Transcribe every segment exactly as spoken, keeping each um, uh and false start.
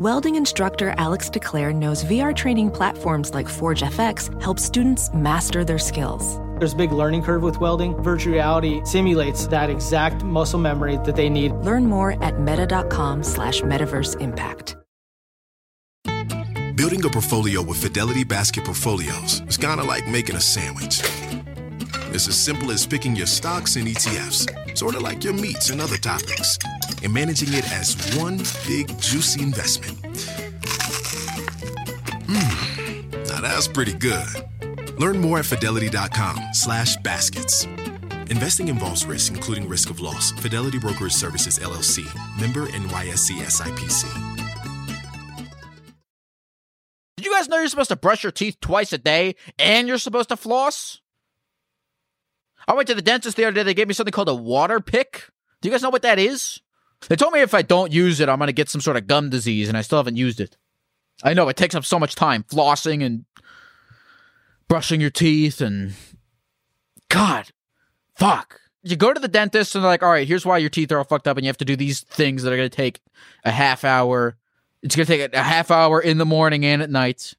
Welding instructor Alex DeClaire knows V R training platforms like ForgeFX help students master their skills. There's a big learning curve with welding. Virtual reality simulates that exact muscle memory that they need. Learn more at meta.com slash metaverse impact. Building a portfolio with Fidelity Basket Portfolios is kind of like making a sandwich. It's as simple as picking your stocks and E T Fs, sort of like your meats and other toppings, and managing it as one big, juicy investment. Mmm, now that's pretty good. Learn more at fidelity.com slash baskets. Investing involves risk, including risk of loss. Fidelity Brokerage Services, L L C. Member N Y S E S I P C. Did you guys know you're supposed to brush your teeth twice a day and you're supposed to floss? I went to the dentist the other day. They gave me something called a water pick. Do you guys know what that is? They told me if I don't use it, I'm going to get some sort of gum disease, and I still haven't used it. I know, it takes up so much time. Flossing and brushing your teeth and... God. Fuck. You go to the dentist and they're like, all right, here's why your teeth are all fucked up and you have to do these things that are going to take a half hour... It's going to take a half hour in the morning and at night.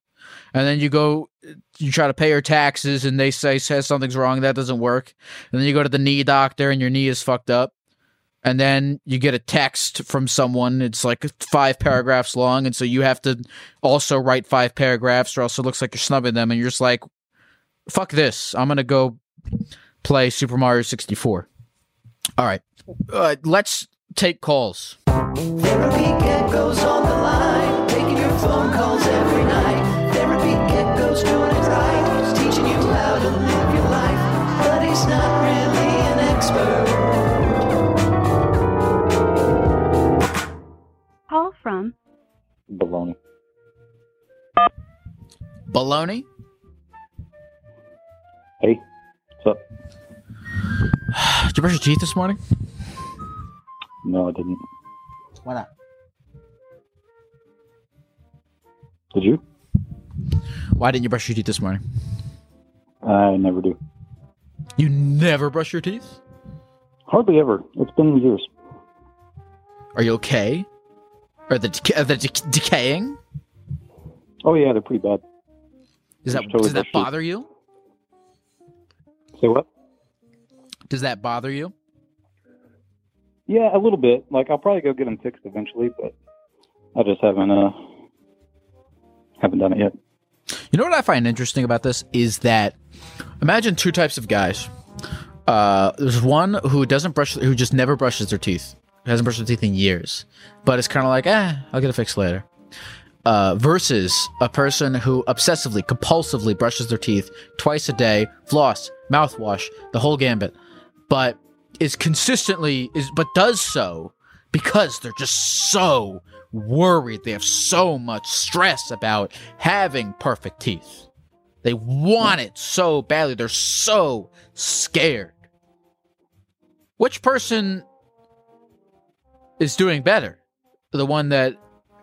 And then you go, you try to pay your taxes and they say, says something's wrong. That doesn't work. And then you go to the knee doctor and your knee is fucked up. And then you get a text from someone. It's like five paragraphs long. And so you have to also write five paragraphs or else it looks like you're snubbing them. And you're just like, fuck this. I'm going to go play Super Mario sixty-four. All right. Uh, let's take calls. Therapy Gecko's on the line, taking your phone calls every night. Therapy Gecko's doing it right, he's teaching you how to live your life, but he's not really an expert. Call from Baloney. Baloney? Hey, what's up? Did you brush your teeth this morning? No, I didn't. Why not? Did you? Why didn't you brush your teeth this morning? I never do. You never brush your teeth? Hardly ever. It's been years. Are you okay? Are they, de- are they de- decaying? Oh, yeah, they're pretty bad. Is that, totally does that bother teeth. you? Say what? Does that bother you? Yeah, a little bit. Like, I'll probably go get them fixed eventually, but I just haven't uh, haven't done it yet. You know what I find interesting about this is that imagine two types of guys. Uh, there's one who doesn't brush, who just never brushes their teeth, hasn't brushed their teeth in years, but it's kind of like, eh, I'll get it fixed later. Uh, versus a person who obsessively, compulsively brushes their teeth twice a day, floss, mouthwash, the whole gambit, but is consistently is but does so because they're just so worried. They have so much stress about having perfect teeth. They want it so badly. They're so scared. Which person is doing better? The one that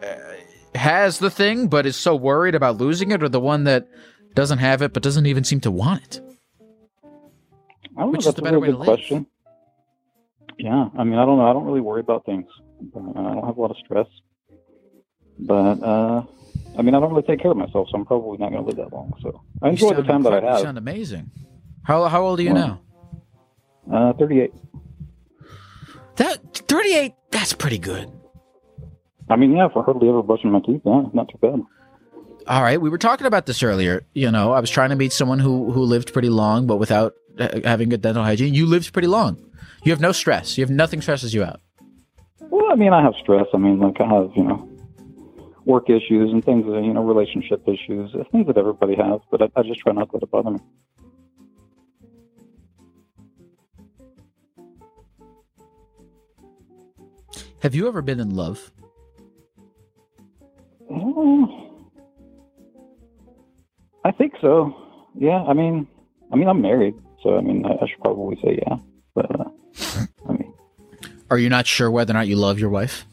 uh, has the thing but is so worried about losing it, or the one that doesn't have it but doesn't even seem to want it? I don't Which know, is the better way to live? Question. Yeah, I mean, I don't know. I don't really worry about things. Uh, I don't have a lot of stress. But, uh, I mean, I don't really take care of myself, so I'm probably not going to live that long. So I enjoy the time that I have. You sound amazing. How how old are you well, now? Uh, thirty-eight. That thirty-eight, that's pretty good. I mean, yeah, for hardly ever brushing my teeth, yeah, not too bad. All right, we were talking about this earlier. You know, I was trying to meet someone who, who lived pretty long, but without having good dental hygiene. You lived pretty long. You have no stress. You have nothing stresses you out. Well, I mean, I have stress. I mean, like, I have, you know, work issues and things, you know, relationship issues, things that everybody has, but I, I just try not to let it bother me. Have you ever been in love? Um, I think so. Yeah, I mean, I mean, I'm married, so, I mean, I, I should probably say yeah. But, uh, I mean, are you not sure whether or not you love your wife?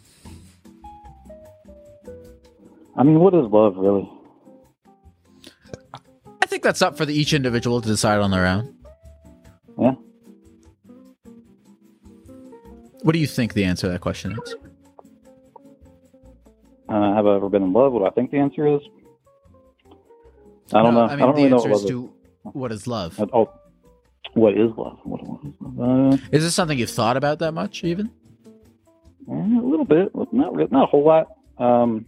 I mean, what is love, really? I think that's up for the, each individual to decide on their own. Yeah. What do you think the answer to that question is? Uh, have I ever been in love? What I think the answer is? I don't no, know. I, mean, I don't really know what love is. What is love? Oh, what is love? What is love? Uh, is this something you've thought about that much, even? A little bit. Not really, not a whole lot. Um,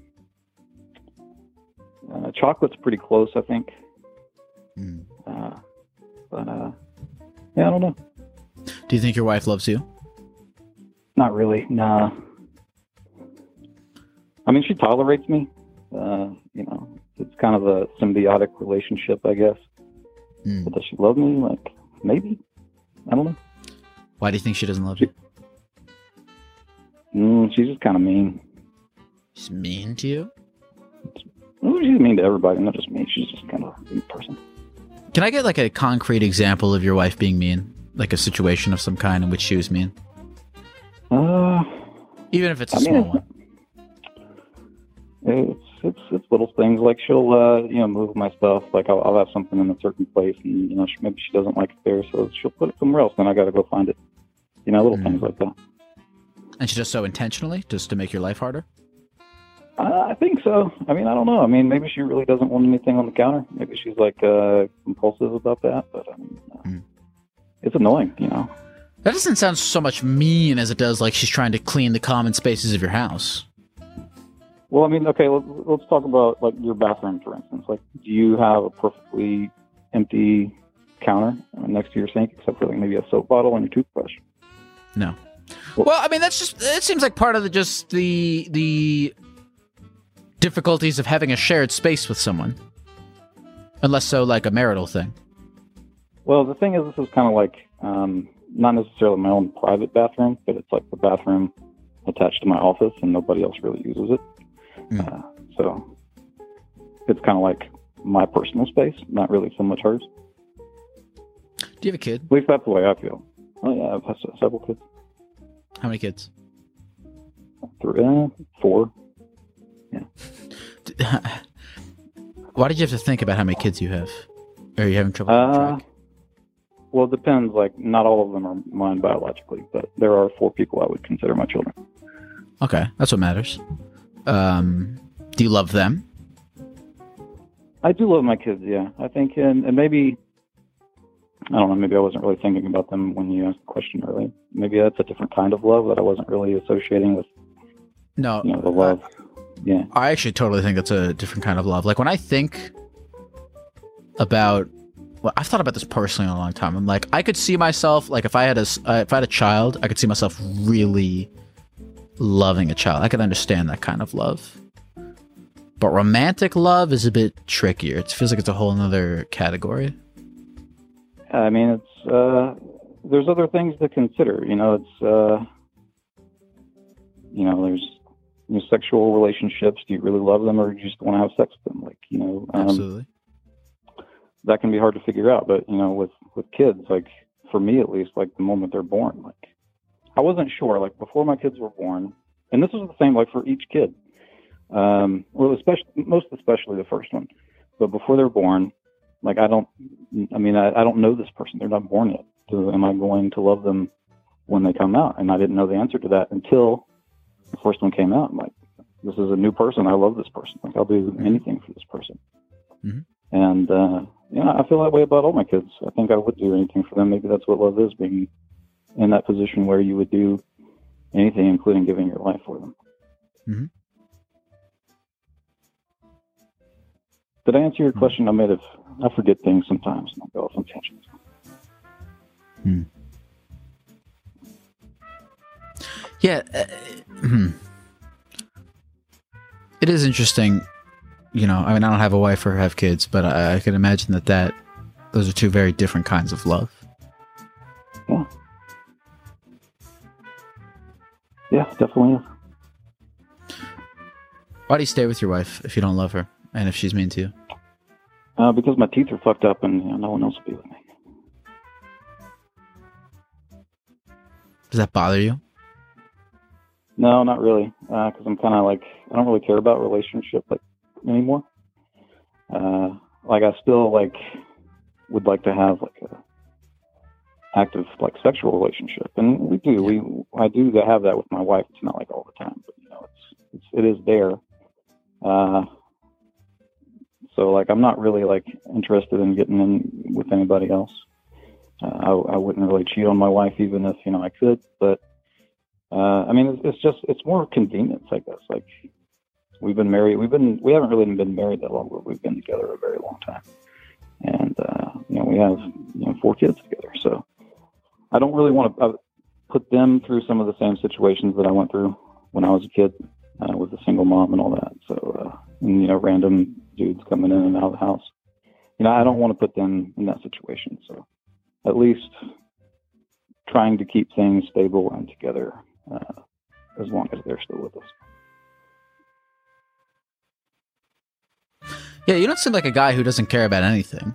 uh, chocolate's pretty close, I think. Mm. Uh, but, uh, yeah, I don't know. Do you think your wife loves you? Not really, nah. I mean, she tolerates me. Uh, you know, it's kind of a symbiotic relationship, I guess. Mm. But does she love me? Like, maybe. I don't know. Why do you think she doesn't love you? Mm, she's just kind of mean. She's mean to you? Well, she's mean to everybody, not just me. She's just kind of a mean person. Can I get, like, a concrete example of your wife being mean? Like a situation of some kind in which she was mean? Uh, Even if it's a I mean, small one. It's, it's it's little things. Like, she'll, uh, you know, move my stuff. Like, I'll, I'll have something in a certain place, and, you know, she, maybe she doesn't like it there, so she'll put it somewhere else, then I got to go find it. You know, little mm. things like that. And she does so intentionally, just to make your life harder? Uh, I think so. I mean, I don't know. I mean, maybe she really doesn't want anything on the counter. Maybe she's, like, uh, compulsive about that, but, I mean, uh, mm. it's annoying, you know. That doesn't sound so much mean as it does like she's trying to clean the common spaces of your house. Well, I mean, okay, let's, let's talk about, like, your bathroom, for instance. Like, do you have a perfectly empty counter next to your sink, except for, like, maybe a soap bottle and a toothbrush? No. Well, well I mean, that's just, it seems like part of the, just the, the difficulties of having a shared space with someone. Unless so, like, a marital thing. Well, the thing is, this is kind of like, um... not necessarily my own private bathroom, but it's like the bathroom attached to my office and nobody else really uses it. Mm. Uh, so it's kind of like my personal space, not really so much hers. Do you have a kid? At least that's the way I feel. Oh, yeah, I've had several kids. How many kids? Three, uh, four. Yeah. Why did you have to think about how many kids you have? Are you having trouble with track? Uh, Well, it depends. Like, not all of them are mine biologically, but there are four people I would consider my children. Okay, that's what matters. Um, do you love them? I do love my kids, yeah. I think, and, and maybe, I don't know, maybe I wasn't really thinking about them when you asked the question earlier. Maybe that's a different kind of love that I wasn't really associating with, no, you know, the love. I, yeah. I actually totally think that's a different kind of love. Like, when I think about... Well, I've thought about this personally in a long time. I'm like, I could see myself, like, if I had a, uh, if I had a child, I could see myself really loving a child. I could understand that kind of love. But romantic love is a bit trickier. It feels like it's a whole other category. I mean, it's, uh, there's other things to consider. You know, it's, uh, you know, there's you know, sexual relationships. Do you really love them or do you just want to have sex with them? Like, you know. Um, Absolutely. That can be hard to figure out, but, you know, with, with kids, like, for me at least, like, the moment they're born, like, I wasn't sure, like, before my kids were born, and this was the same, like, for each kid, um, well, especially, most especially the first one, but before they're born, like, I don't, I mean, I, I don't know this person, they're not born yet, so am I going to love them when they come out? And I didn't know the answer to that until the first one came out. I'm like, this is a new person, I love this person, like, I'll do anything for this person. Mm-hmm. And, uh, you know, I feel that way about all my kids. I think I would do anything for them. Maybe that's what love is, being in that position where you would do anything, including giving your life for them. Mm-hmm. Did I answer your mm-hmm. question? I might have, I forget things sometimes and I'll go off on tangents. Hmm. Yeah. Uh, it is interesting. You know, I mean, I don't have a wife or have kids, but I, I can imagine that, that those are two very different kinds of love. Yeah. Yeah, definitely. Why do you stay with your wife if you don't love her and if she's mean to you? Uh, because my teeth are fucked up and, you know, no one else will be with me. Does that bother you? No, not really. Uh, 'cause I'm kind of like, I don't really care about relationship, like, anymore. Uh, like, I still, like, would like to have, like, a active, like, sexual relationship. And we do. We I do have that with my wife. It's not, like, all the time. But, you know, it's, it's, it is there. Uh, so like, I'm not really like interested in getting in with anybody else. Uh, I, I wouldn't really cheat on my wife, even if, you know, I could, but, uh, I mean, it's, it's just, it's more convenience, I guess. Like we've been married, we've been, we haven't really been married that long, but we've been together a very long time. And, uh, you know, we have you know, four kids together. So I don't really want to uh, put them through some of the same situations that I went through when I was a kid, uh, with a single mom and all that. So, uh, and, you know, random dudes coming in and out of the house, you know, I don't want to put them in that situation. So at least trying to keep things stable and together uh, as long as they're still with us. Yeah, you don't seem like a guy who doesn't care about anything.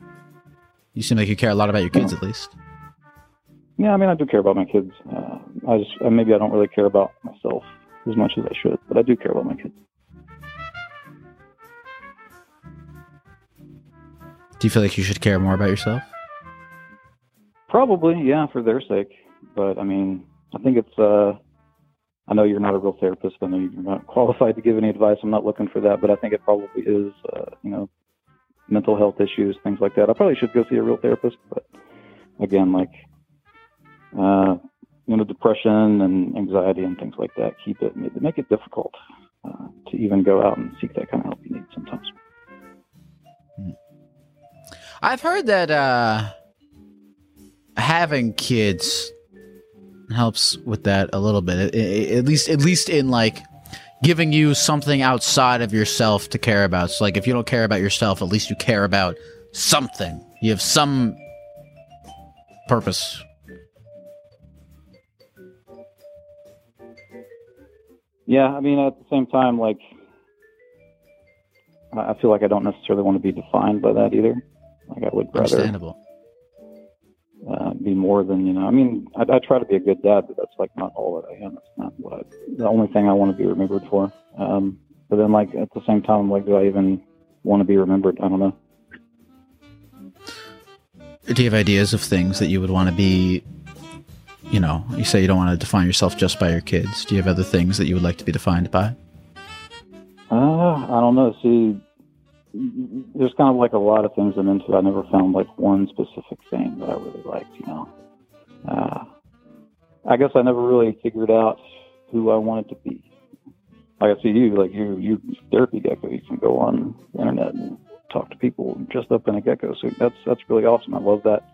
You seem like you care a lot about your kids, yeah. At least. Yeah, I mean, I do care about my kids. Uh, I just maybe I don't really care about myself as much as I should, but I do care about my kids. Do you feel like you should care more about yourself? Probably, yeah, for their sake. But I mean, I think it's, uh, I know you're not a real therapist. I know you're not qualified to give any advice. I'm not looking for that, but I think it probably is, uh, you know, mental health issues, things like that. I probably should go see a real therapist, but again, like, uh, you know, depression and anxiety and things like that, keep it, make it difficult, uh, to even go out and seek that kind of help you need sometimes. I've heard that, uh, having kids helps with that a little bit, at least at least in like giving you something outside of yourself to care about. So like if you don't care about yourself, at least you care about something. You have some purpose. Yeah, I mean, at the same time, like I feel like I don't necessarily want to be defined by that either. Like I would rather understandable Uh, be more than, you know, I mean, I, I try to be a good dad, but that's like not all that I am. That's not what I, the only thing I want to be remembered for. Um, but then like at the same time, like, do I even want to be remembered? I don't know. Do you have ideas of things that you would want to be, you know, you say you don't want to define yourself just by your kids. Do you have other things that you would like to be defined by? Uh, I don't know. See, there's kind of like a lot of things I'm into. I never found like one specific thing that I really liked, you know. Uh, I guess I never really figured out who I wanted to be. Like I see you, like you, you Therapy Gecko, you can go on the internet and talk to people dressed up in a gecko. So that's, that's really awesome. I love that.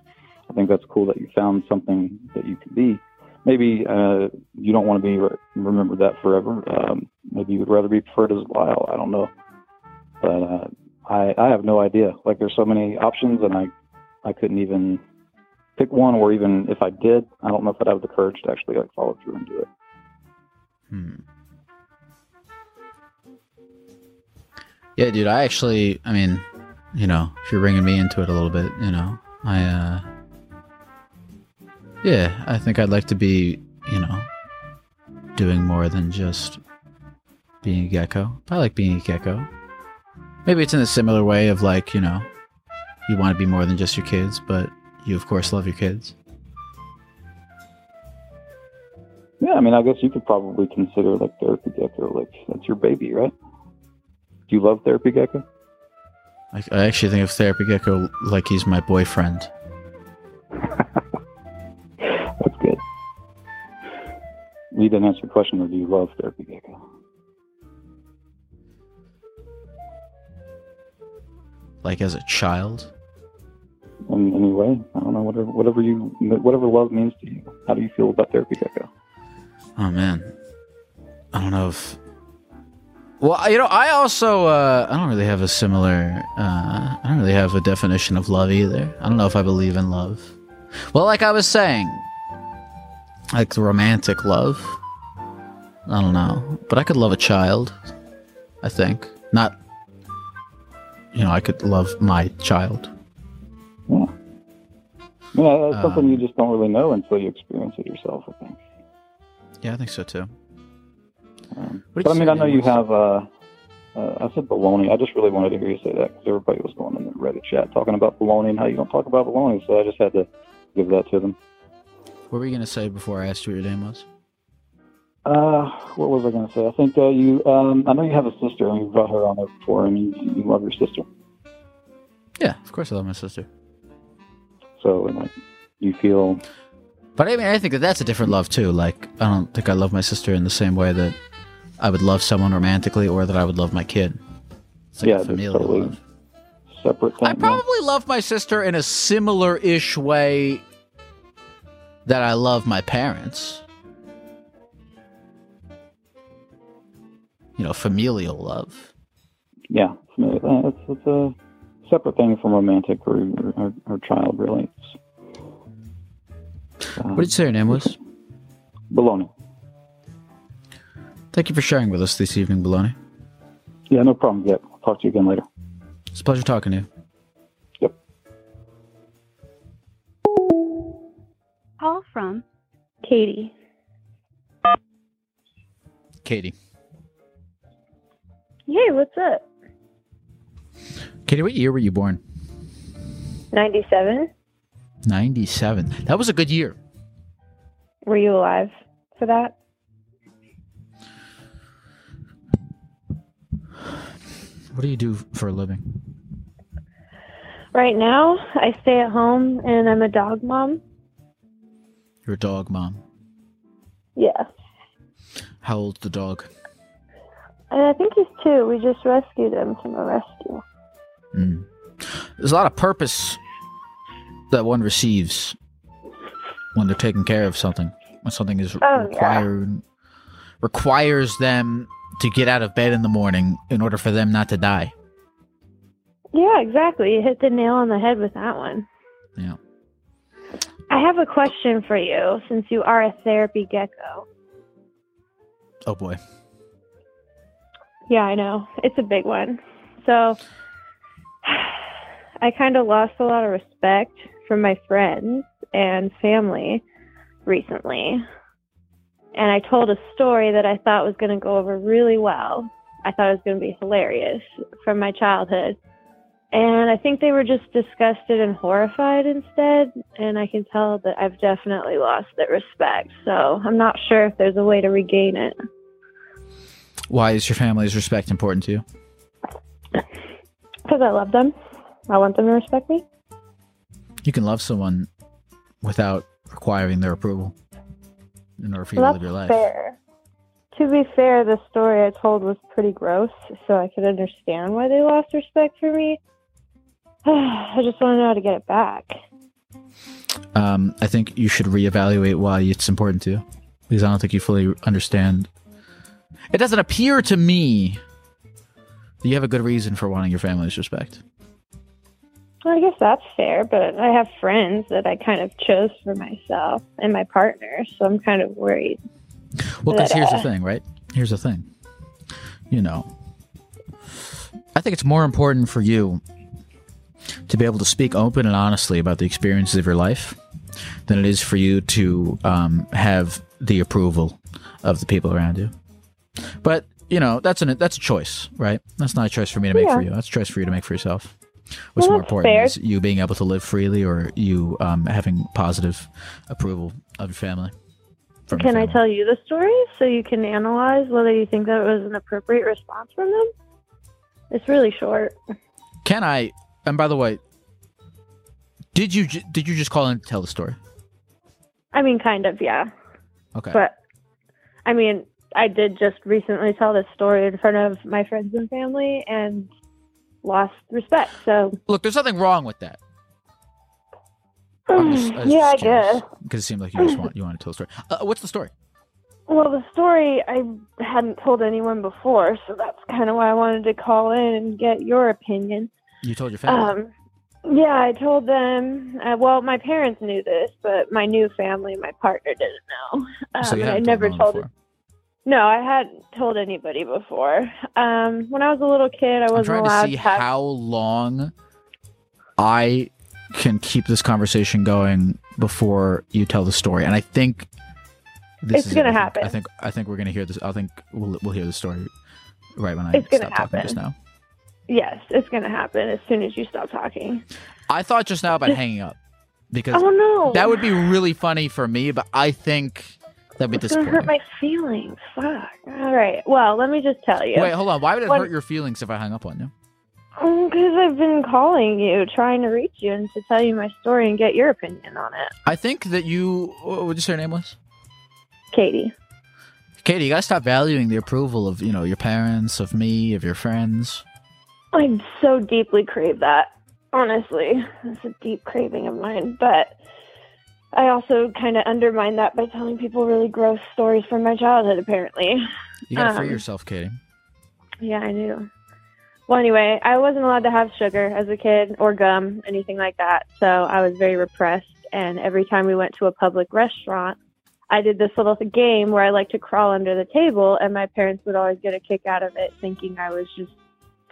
I think that's cool that you found something that you could be. Maybe uh, you don't want to be re- remembered that forever. Um, maybe you would rather be preferred as vile. I don't know. But, uh, I, I have no idea. Like there's so many options and I, I couldn't even pick one, or even if I did, I don't know if I'd have the courage to actually like follow through and do it. Hmm. Yeah, dude, I actually, I mean, you know, if you're bringing me into it a little bit, you know, I, uh, yeah, I think I'd like to be, you know, doing more than just being a gecko. I like being a gecko. Maybe it's in a similar way of like, you know, you want to be more than just your kids, but you, of course, love your kids. Yeah, I mean, I guess you could probably consider like Therapy Gecko, like that's your baby, right? Do you love Therapy Gecko? I, I actually think of Therapy Gecko like he's my boyfriend. That's good. You didn't answer the question, or do you love Therapy Gecko? Like as a child? In any way? I don't know. Whatever, whatever you, whatever love means to you. How do you feel about Therapy Gecko? Oh man, I don't know if. Well, you know, I also uh, I don't really have a similar. Uh, I don't really have a definition of love either. I don't know if I believe in love. Well, like I was saying, like the romantic love. I don't know, but I could love a child. I think not. You know, I could love my child. Yeah. Yeah, that's something um, you just don't really know until you experience it yourself, I think. Yeah, I think so, too. Um, but, I mean, I know you have... Uh, uh, I said baloney. I just really wanted to hear you say that, because everybody was going in the Reddit chat talking about baloney and how you don't talk about baloney, so I just had to give that to them. What were you going to say before I asked you what your name was? Uh, what was I going to say? I think uh, you, um, I know you have a sister, and you brought her on there before, and you, you love your sister. Yeah, of course I love my sister. So, and, like, you feel... But I mean, I think that that's a different love, too. Like, I don't think I love my sister in the same way that I would love someone romantically or that I would love my kid. It's like yeah, a familial totally love. Separate thing, I probably yeah. love my sister in a similar-ish way that I love my parents. You know, familial love. Yeah, it's, it's a separate thing from romantic or, or, or child, really. Um, what did you say her name was? Baloney. Thank you for sharing with us this evening, Baloney. Yeah, no problem, Gip. I'll talk to you again later. It's a pleasure talking to you. Yep. Call from Katie. Katie. Hey, what's up? Katie, what year were you born? ninety-seven. ninety-seven. That was a good year. Were you alive for that? What do you do for a living? Right now, I stay at home and I'm a dog mom. You're a dog mom? Yeah. How old's the dog? And I think he's two. We just rescued him from a rescue. Mm. There's a lot of purpose that one receives when they're taking care of something. When something is oh, required, yeah. requires them to get out of bed in the morning in order for them not to die. Yeah, exactly. You hit the nail on the head with that one. Yeah. I have a question for you since you are a therapy gecko. Oh, boy. Yeah, I know. It's a big one. So I kind of lost a lot of respect from my friends and family recently. And I told a story that I thought was going to go over really well. I thought it was going to be hilarious from my childhood. And I think they were just disgusted and horrified instead. And I can tell that I've definitely lost that respect. So I'm not sure if there's a way to regain it. Why is your family's respect important to you? Because I love them. I want them to respect me. You can love someone without requiring their approval in order for you well, to live your life. Fair. To be fair, the story I told was pretty gross, so I could understand why they lost respect for me. I just want to know how to get it back. Um, I think you should reevaluate why it's important to you, because I don't think you fully understand. It doesn't appear to me that you have a good reason for wanting your family's respect. Well, I guess that's fair, but I have friends that I kind of chose for myself and my partner, so I'm kind of worried. Well, because here's uh, the thing, right? Here's the thing. You know, I think it's more important for you to be able to speak open and honestly about the experiences of your life than it is for you to um, have the approval of the people around you. But, you know, that's an that's a choice, right? That's not a choice for me to make yeah. for you. That's a choice for you to make for yourself. What's well, more important fair. is you being able to live freely or you um, having positive approval of your family. Can your family. I tell you the story so you can analyze whether you think that was an appropriate response from them? It's really short. Can I? And by the way, did you ju- did you just call in to tell the story? I mean, kind of, yeah. Okay. But, I mean... I did just recently tell this story in front of my friends and family and lost respect. So look, there's nothing wrong with that. I'm just, I'm yeah, I guess. Because it seemed like you just want you want to tell a story. Uh, what's the story? Well, the story I hadn't told anyone before, so that's kind of why I wanted to call in and get your opinion. You told your family? Um, yeah, I told them. Uh, well, my parents knew this, but my new family, my partner, didn't know. Um, so you and I never told it. No, I hadn't told anybody before. Um, when I was a little kid, I wasn't allowed to... I'm trying to see to have... how long I can keep this conversation going before you tell the story. And I think this it's is... It's going to happen. I think I think we're going to hear this. I think we'll, we'll hear the story right when I it's gonna stop happen. talking just now. Yes, it's going to happen as soon as you stop talking. I thought just now about hanging up. Because oh, no. That would be really funny for me, but I think... That'd be disappointing. It's gonna hurt my feelings. Fuck. All right. Well, let me just tell you. Wait, hold on. Why would it when... hurt your feelings if I hung up on you? Because I've been calling you, trying to reach you, and to tell you my story and get your opinion on it. I think that you... What would you say your name was? Katie. Katie, you gotta stop valuing the approval of, you know, your parents, of me, of your friends. I so deeply crave that. Honestly. It's a deep craving of mine, but... I also kind of undermine that by telling people really gross stories from my childhood, apparently. You gotta um, free yourself, Katie. Yeah, I do. Well, anyway, I wasn't allowed to have sugar as a kid or gum, anything like that. So I was very repressed. And every time we went to a public restaurant, I did this little game where I like to crawl under the table. And my parents would always get a kick out of it, thinking I was just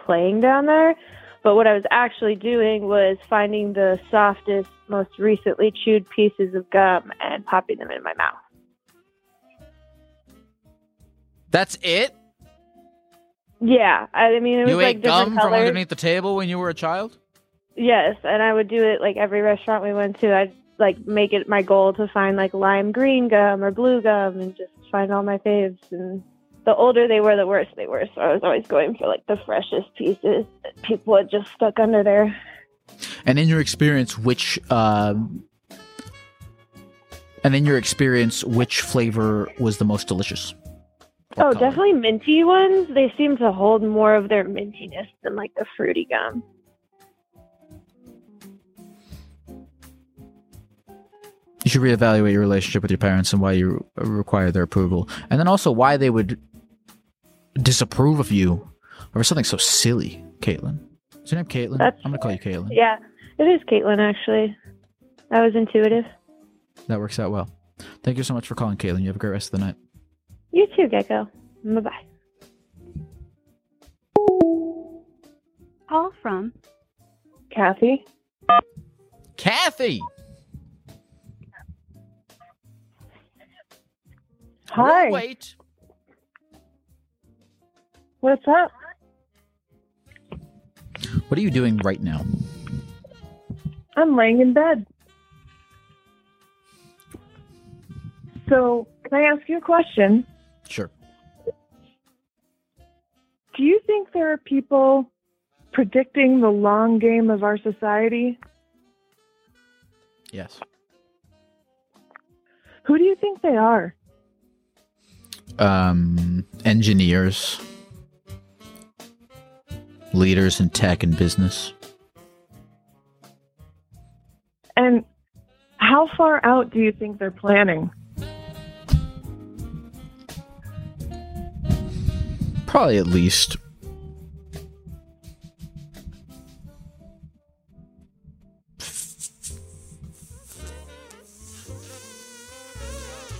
playing down there. But what I was actually doing was finding the softest, most recently chewed pieces of gum and popping them in my mouth. That's it? Yeah, I mean, it was you like ate gum from colors. Underneath the table when you were a child? Yes, and I would do it like every restaurant we went to. I'd like make it my goal to find like lime green gum or blue gum and just find all my faves. And the older they were, the worse they were. So I was always going for like the freshest pieces that people had just stuck under there. And in your experience, which uh, and in your experience, which flavor was the most delicious? Oh, color. Definitely minty ones. They seem to hold more of their mintiness than, like, the fruity gum. You should reevaluate your relationship with your parents and why you require their approval. And then also why they would disapprove of you over something so silly, Caitlin. Is your name Caitlin? That's, I'm going to call you Caitlin. Yeah, it is Caitlin, actually. That was intuitive. That works out well. Thank you so much for calling, Caitlin. You have a great rest of the night. You too, Gecko. Bye-bye. Call from Kathy. Kathy! Hi. Wait. What's up? What are you doing right now? I'm laying in bed. So, can I ask you a question? Sure. Do you think there are people predicting the long game of our society? Yes. Who do you think they are? Um, engineers, leaders in tech and business. And how far out do you think they're planning? Probably at least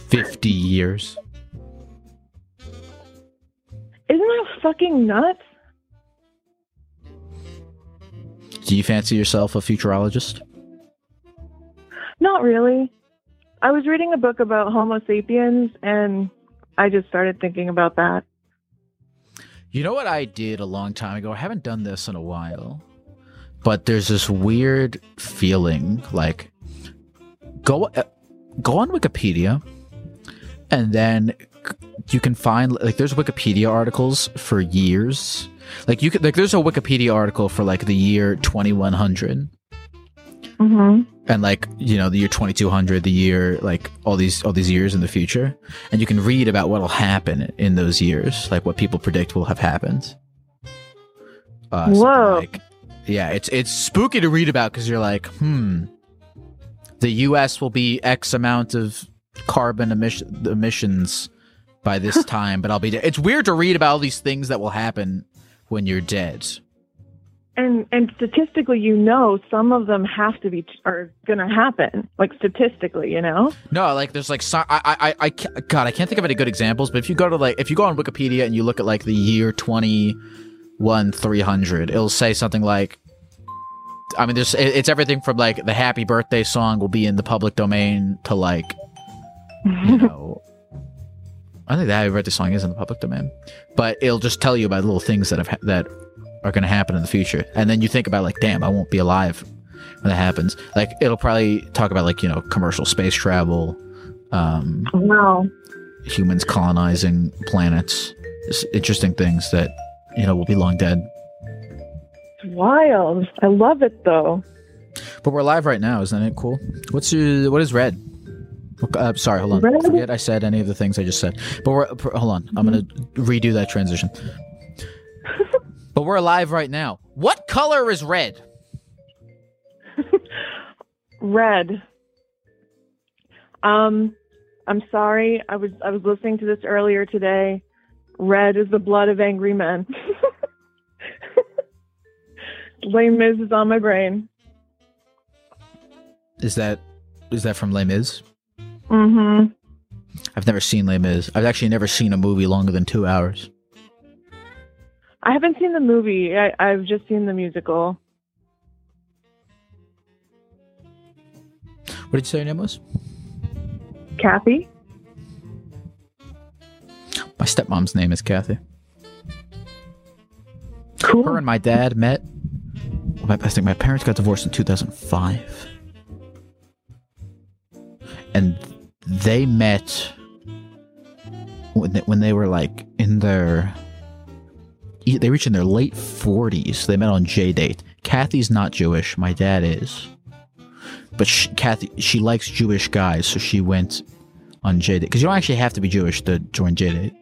fifty years. Isn't that fucking nuts? Do you fancy yourself a futurologist? Not really. I was reading a book about Homo sapiens, and I just started thinking about that. You know what I did a long time ago? I haven't done this in a while, but there's this weird feeling like go uh, go on Wikipedia, and then you can find like there's Wikipedia articles for years. Like you could like there's a Wikipedia article for like the year twenty-one hundred, mm-hmm. and like you know the year twenty-two hundred, the year like all these all these years in the future, and you can read about what'll happen in those years, like what people predict will have happened. Uh, Whoa! Like, yeah, it's it's spooky to read about because you're like, hmm, the U S will be X amount of carbon emission emissions by this time, but I'll be dead. It's weird to read about all these things that will happen when you're dead. And and statistically, you know, some of them have to be are gonna happen. Like statistically, you know. No, like there's like I I I can't, God, I can't think of any good examples. But if you go to like if you go on Wikipedia and you look at like the year twenty-one three hundred, it'll say something like, I mean, there's it's everything from like the Happy Birthday song will be in the public domain to like, you know. I think the Happy Birthday song is in the public domain, but it'll just tell you about little things that have that. are going to happen in the future, and then you think about like, damn, I won't be alive when that happens. Like, it'll probably talk about like you know commercial space travel, um, wow, humans colonizing planets. It's interesting things that, you know, will be long dead. It's wild. I love it, though. But we're live right now. Isn't it cool? What's your, what is red? Uh, sorry, hold on. Red? I forget I said any of the things I just said. But we're, hold on. Mm-hmm. I'm going to redo that transition. But we're live right now. What color is red? Red. Um, I'm sorry. I was I was listening to this earlier today. Red is the blood of angry men. Les Mis is on my brain. Is that is that from Les Mis? Mm-hmm. I've never seen Les Mis. I've actually never seen a movie longer than two hours. I haven't seen the movie. I, I've just seen the musical. What did you say your name was? Kathy. My stepmom's name is Kathy. Cool. Her and my dad met. I think my parents got divorced in two thousand five. And they met when they, when they were like in their... They reached in their late forties. They met on J-Date. Kathy's not Jewish. My dad is. But she, Kathy, she likes Jewish guys, so she went on J-Date. Because you don't actually have to be Jewish to join J-Date.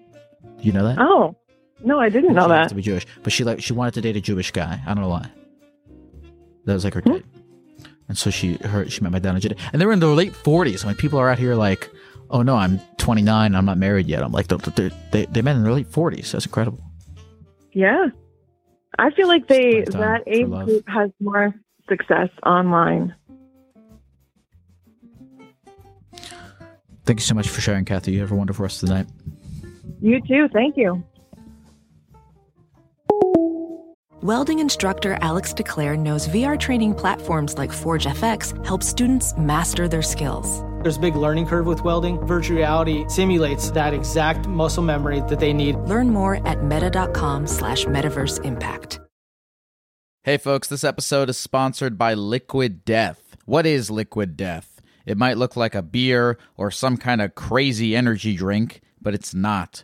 You know that? Oh, no, I didn't you know have that. Have to be Jewish, but she like she wanted to date a Jewish guy. I don't know why. That was like her date, mm-hmm. And so she her she met my dad on J-Date, and they were in their late forties. When people are out here like, oh no, I'm twenty-nine, I'm not married yet. I'm like, they they they met in their late forties. That's incredible. Yeah, I feel like they that age group has more success online. Thank you so much for sharing, Kathy. You have a wonderful rest of the night. You too. Thank you. Welding instructor Alex DeClaire knows V R training platforms like ForgeFX help students master their skills. There's a big learning curve with welding. Virtual reality simulates that exact muscle memory that they need. Learn more at meta.com slash metaverse impact. Hey, folks, this episode is sponsored by Liquid Death. What is Liquid Death? It might look like a beer or some kind of crazy energy drink, but it's not.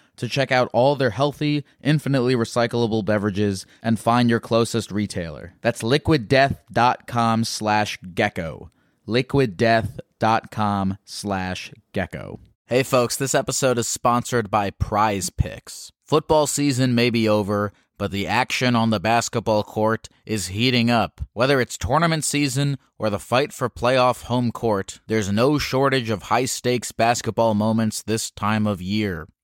to check out all their healthy, infinitely recyclable beverages and find your closest retailer. That's liquiddeath.com slash gecko. liquiddeath.com slash gecko. Hey folks, this episode is sponsored by Prize Picks. Football season may be over, but the action on the basketball court is heating up. Whether it's tournament season or the fight for playoff home court, there's no shortage of high-stakes basketball moments this time of year.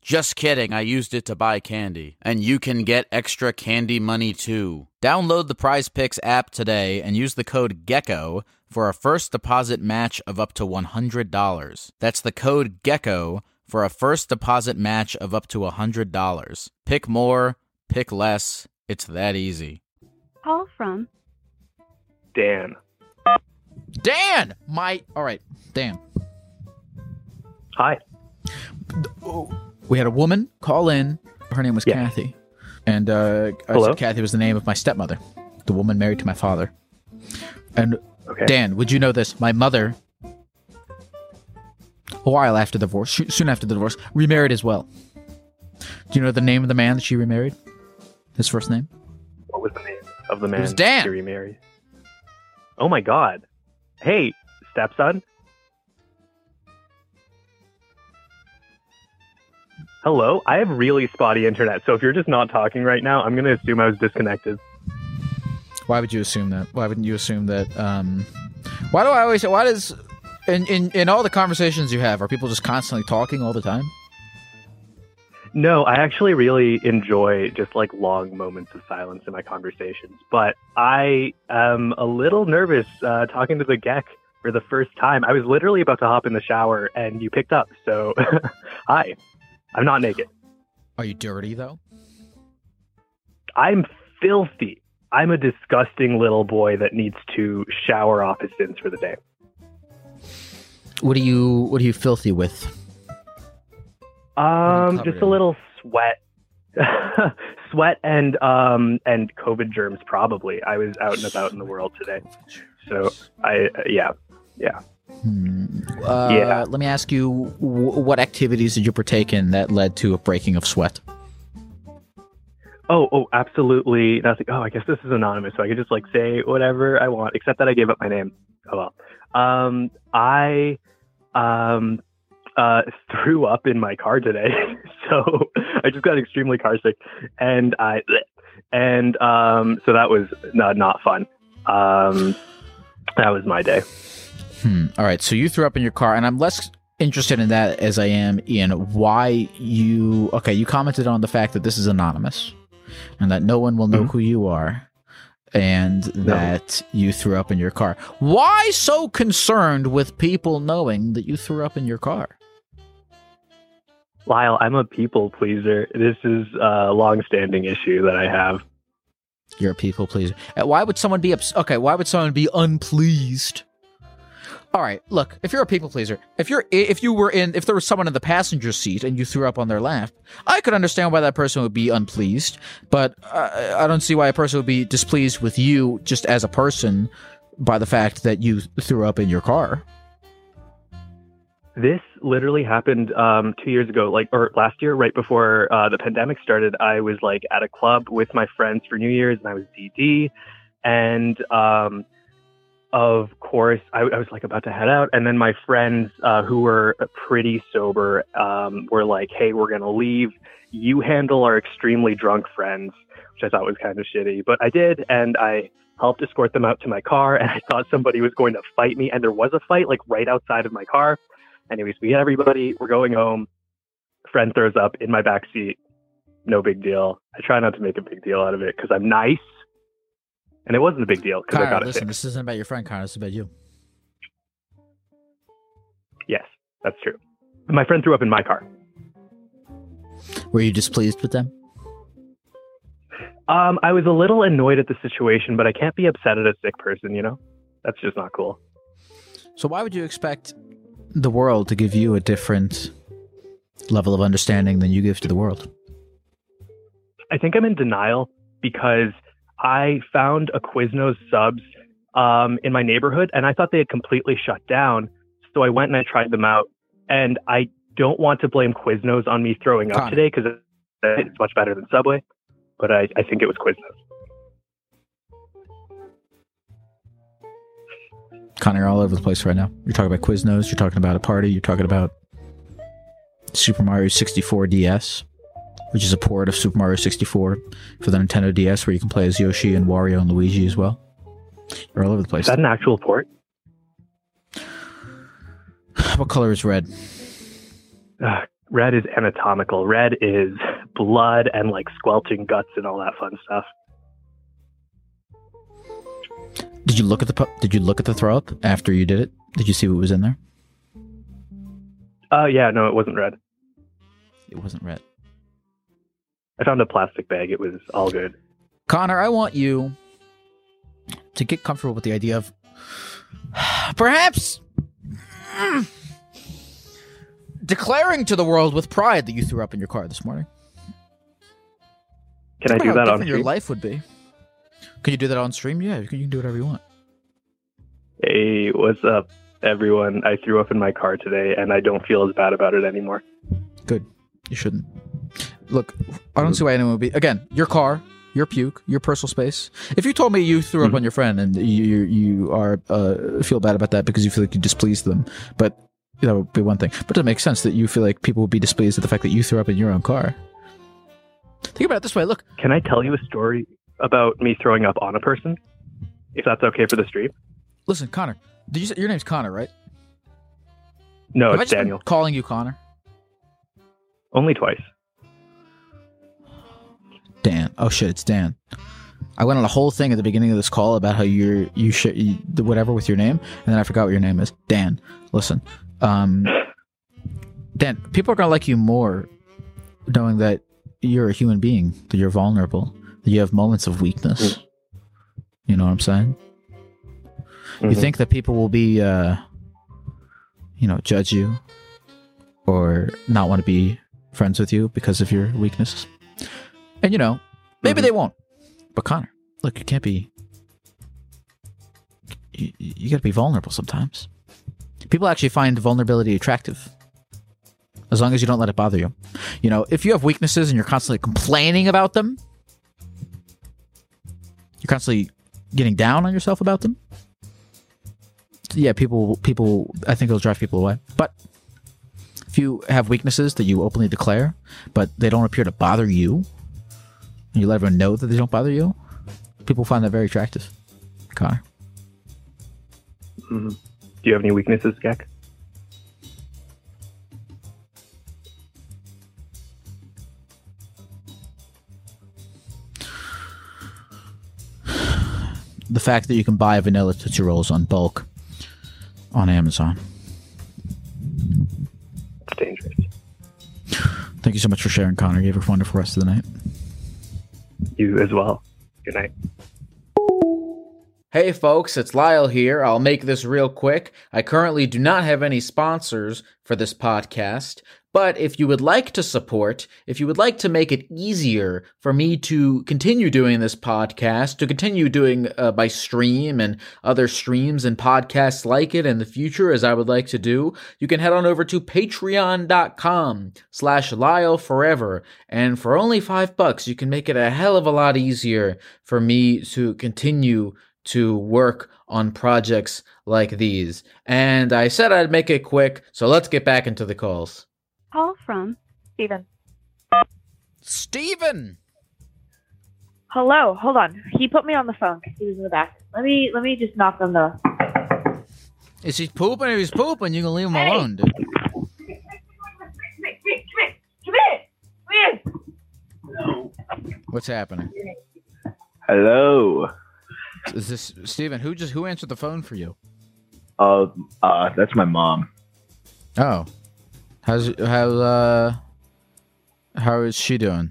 Just kidding, I used it to buy candy. And you can get extra candy money too. Download the PrizePicks app today and use the code GECKO for a first deposit match of up to one hundred dollars. That's the code GECKO for a first deposit match of up to one hundred dollars. Pick more, pick less. It's that easy. Call from Dan. Dan! My... Alright, Dan. Hi. Oh. We had a woman call in. Her name was yeah. Kathy. And uh, I said Kathy was the name of my stepmother, the woman married to my father. And okay. Dan, would you know this? My mother, a while after the divorce, soon after the divorce, remarried as well. Do you know the name of the man that she remarried? His first name? What was the name of the man? It was Dan. He remarried. Oh my God. Hey, stepson. Hello? I have really spotty internet, so if you're just not talking right now, I'm going to assume I was disconnected. Why would you assume that? Why wouldn't you assume that? Um, why do I always... Why does... In, in, in all the conversations you have, are people just constantly talking all the time? No, I actually really enjoy just, like, long moments of silence in my conversations. But I am a little nervous uh, talking to the Gek for the first time. I was literally about to hop in the shower, and you picked up, so... Hi. I'm not naked. Are you dirty, though? I'm filthy. I'm a disgusting little boy that needs to shower off his sins for the day. What are you, what are you filthy with? Um, just a little sweat. Sweat and, um, and COVID germs, probably. I was out and about in the world today. So, I, uh, yeah, yeah. Hmm. Uh, yeah. Let me ask you, what activities did you partake in that led to a breaking of sweat? Oh, oh, absolutely. And I was like, oh, I guess this is anonymous, so I could just like say whatever I want, except that I gave up my name. Oh well. Um, I um, uh, threw up in my car today, so I just got extremely carsick, and I and um, so that was not not fun. Um, that was my day. Hmm. All right. So you threw up in your car, and I'm less interested in that as I am in why you... Okay, you commented on the fact that this is anonymous and that no one will know mm-hmm. who you are and that no. you threw up in your car. Why so concerned with people knowing that you threw up in your car? Lyle, I'm a people pleaser. This is a long-standing issue that I have. You're a people pleaser. Why would someone be... Ups- okay, why would someone be unpleased? All right, look, if you're a people pleaser, if you're if you were in if there was someone in the passenger seat and you threw up on their lap, I could understand why that person would be unpleased, but I, I don't see why a person would be displeased with you just as a person by the fact that you threw up in your car. This literally happened um, two years ago, like or last year, right before uh, the pandemic started. I was like at a club with my friends for New Year's, and I was D D, and um Of course, I, I was like about to head out, and then my friends uh, who were pretty sober um, were like, "Hey, we're gonna leave. You handle our extremely drunk friends," which I thought was kind of shitty, but I did, and I helped escort them out to my car. And I thought somebody was going to fight me, and there was a fight like right outside of my car. Anyways, we had everybody. We're going home. Friend throws up in my back seat. No big deal. I try not to make a big deal out of it because I'm nice. And it wasn't a big deal because I got it. Listen, fixed. This isn't about your friend, Connor. It's about you. Yes, that's true. My friend threw up in my car. Were you displeased with them? Um, I was a little annoyed at the situation, but I can't be upset at a sick person, you know? That's just not cool. So why would you expect the world to give you a different level of understanding than you give to the world? I think I'm in denial because... I found a Quiznos subs um, in my neighborhood, and I thought they had completely shut down. So I went and I tried them out. And I don't want to blame Quiznos on me throwing up today because it's much better than Subway. But I, I think it was Quiznos. Connor, you're all over the place right now. You're talking about Quiznos. You're talking about a party. You're talking about Super Mario sixty-four D S. Which is a port of Super Mario sixty-four for the Nintendo D S, where you can play as Yoshi and Wario and Luigi as well. They're all over the place. Is that an actual port? What color is red? Uh, red is anatomical. Red is blood and like squelching guts and all that fun stuff. Did you look at the pu- Did you look at the throw up after you did it? Did you see what was in there? Uh, yeah, no, it wasn't red. It wasn't red. I found a plastic bag. It was all good. Connor, I want you to get comfortable with the idea of perhaps declaring to the world with pride that you threw up in your car this morning. Can I do that on stream? Your life would be. Can you do that on stream? Yeah, you can, you can do whatever you want. Hey, what's up, everyone? I threw up in my car today, and I don't feel as bad about it anymore. Good. You shouldn't. Look, I don't see why anyone would be... Again, your car, your puke, your personal space. If you told me you threw mm-hmm. up on your friend and you you are uh, feel bad about that because you feel like you displeased them, but that would be one thing. But it makes sense that you feel like people would be displeased at the fact that you threw up in your own car. Think about it this way. Look. Can I tell you a story about me throwing up on a person? If that's okay for the stream. Listen, Connor. Did you say your name's Connor, right? No, Have it's I just Daniel. Been calling you Connor? Only twice. Dan. Oh shit, it's Dan. I went on a whole thing at the beginning of this call about how you're you should you, whatever with your name, and then I forgot what your name is. Dan. Listen, um, Dan. People are gonna like you more knowing that you're a human being, that you're vulnerable, that you have moments of weakness. Mm. You know what I'm saying? Mm-hmm. You think that people will be, uh, you know, judge you or not want to be friends with you because of your weakness. And, you know, maybe mm-hmm. they won't. But, Connor, look, you can't be... You, you got to be vulnerable sometimes. People actually find vulnerability attractive. As long as you don't let it bother you. You know, if you have weaknesses and you're constantly complaining about them, you're constantly getting down on yourself about them, yeah, people, people, I think it'll drive people away. But if you have weaknesses that you openly declare, but they don't appear to bother you, and you let everyone know that they don't bother you, people find that very attractive. Connor. Mm-hmm. Do you have any weaknesses, Gek? The fact that you can buy vanilla Tootsie Rolls on bulk on Amazon. It's dangerous. Thank you so much for sharing, Connor. You have a wonderful rest of the night. You as well. Good night. Hey folks, it's Lyle here. I'll make this real quick. I currently do not have any sponsors for this podcast, but if you would like to support, if you would like to make it easier for me to continue doing this podcast, to continue doing uh, my stream and other streams and podcasts like it in the future, as I would like to do, you can head on over to patreon.com slash Lyle Forever. And for only five bucks, you can make it a hell of a lot easier for me to continue to work on projects like these. And I said I'd make it quick, so let's get back into the calls. Call from Steven. Steven! Hello, hold on. He put me on the phone because he was in the bathroom. Let me let me just knock on the... Is he pooping? If he's pooping, you can leave him hey. alone, dude. Come here, come here, come here, come here. What's happening? Hello. Is this Steven? Who just who answered the phone for you? Uh, uh that's my mom. Oh. How's how uh how is she doing?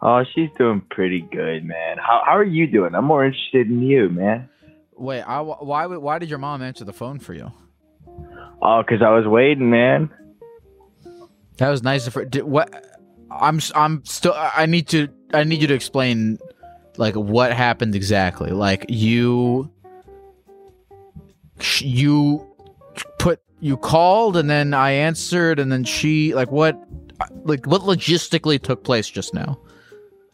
Oh, she's doing pretty good, man. How how are you doing? I'm more interested in you, man. Wait, I, why why did your mom answer the phone for you? Oh, because I was waiting, man. That was nice. Of her. Did, what? I'm I'm still. I need to. I need you to explain, like, what happened exactly. Like you. You. You called and then I answered and then she, like, what, like, what logistically took place just now?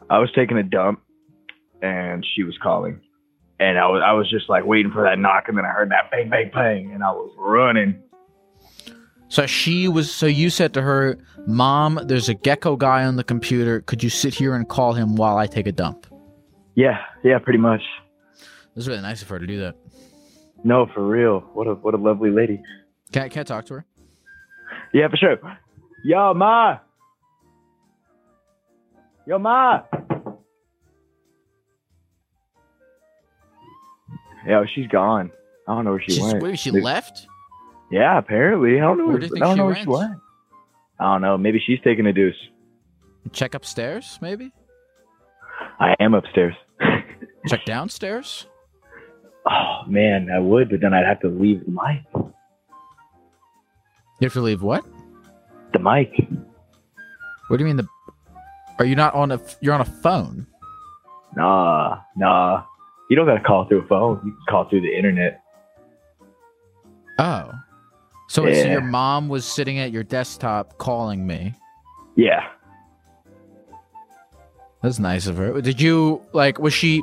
I was taking a dump and she was calling, and I was I was just like waiting for that knock, and then I heard that bang bang bang and I was running. So she was so you said to her, "Mom, there's a gecko guy on the computer. Could you sit here and call him while I take a dump?" Yeah, yeah, pretty much. It was really nice of her to do that. No, for real. What a what a lovely lady. Can I, can I talk to her? Yeah, for sure. Yo, Ma! Yo, Ma! Yo, she's gone. I don't know where she she's, went. Wait, she Dude. left? Yeah, apparently. I don't know where, where, do you think I don't she know where she went. I don't know. Maybe she's taking a deuce. Check upstairs, maybe? I am upstairs. Check downstairs? Oh, man, I would, but then I'd have to leave the mic. You have to leave what? The mic. What do you mean the... Are you not on a... You're on a phone? Nah, nah. You don't gotta call through a phone. You can call through the internet. Oh. So, yeah. So your mom was sitting at your desktop calling me. Yeah. That's nice of her. Did you, like, was she...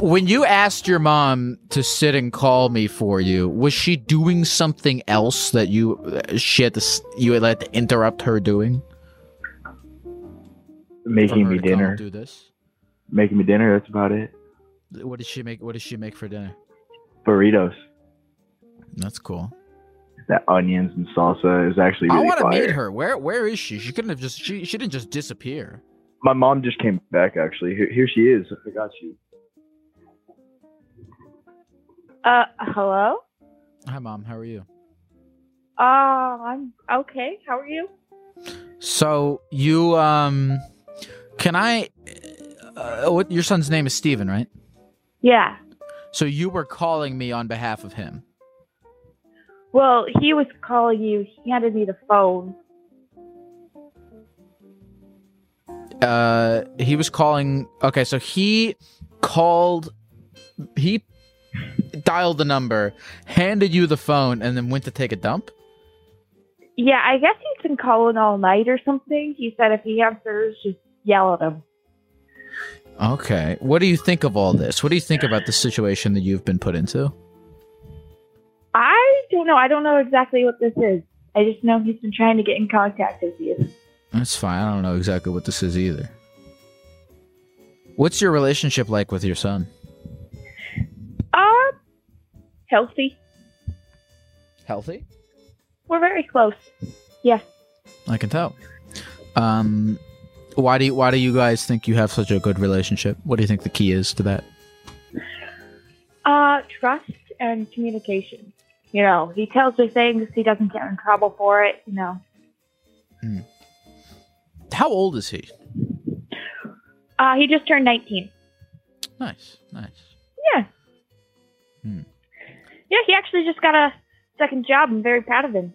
When you asked your mom to sit and call me for you, was she doing something else that you she had to you had let to interrupt her doing? Making me dinner. Do this. Making me dinner. That's about it. What did she make? What did she make for dinner? Burritos. That's cool. That onions and salsa is actually really I want to meet her. Where Where is she? She couldn't have just. She She didn't just disappear. My mom just came back. Actually, here, here she is. I forgot you. Uh, hello? Hi, Mom. How are you? Uh, I'm okay. How are you? So, you, um, can I, uh, what, your son's name is Steven, right? Yeah. So you were calling me on behalf of him? Well, he was calling you. He handed me the phone. Uh, he was calling, okay, so he called, he dialed the number, handed you the phone, and then went to take a dump? Yeah, I guess he's been calling all night or something. He said if he answers, just yell at him. Okay. What do you think of all this? What do you think about the situation that you've been put into? I don't know. I don't know exactly what this is. I just know he's been trying to get in contact with you. That's fine. I don't know exactly what this is either. What's your relationship like with your son? Um, healthy. Healthy? We're very close. Yeah. I can tell. Um, why do you, why do you guys think you have such a good relationship? What do you think the key is to that? Uh, trust and communication. You know, he tells me things, he doesn't get in trouble for it, you know. Mm. How old is he? Uh, he just turned nineteen. Nice, nice. Yeah. Hmm. Yeah, he actually just got a second job. I'm very proud of him.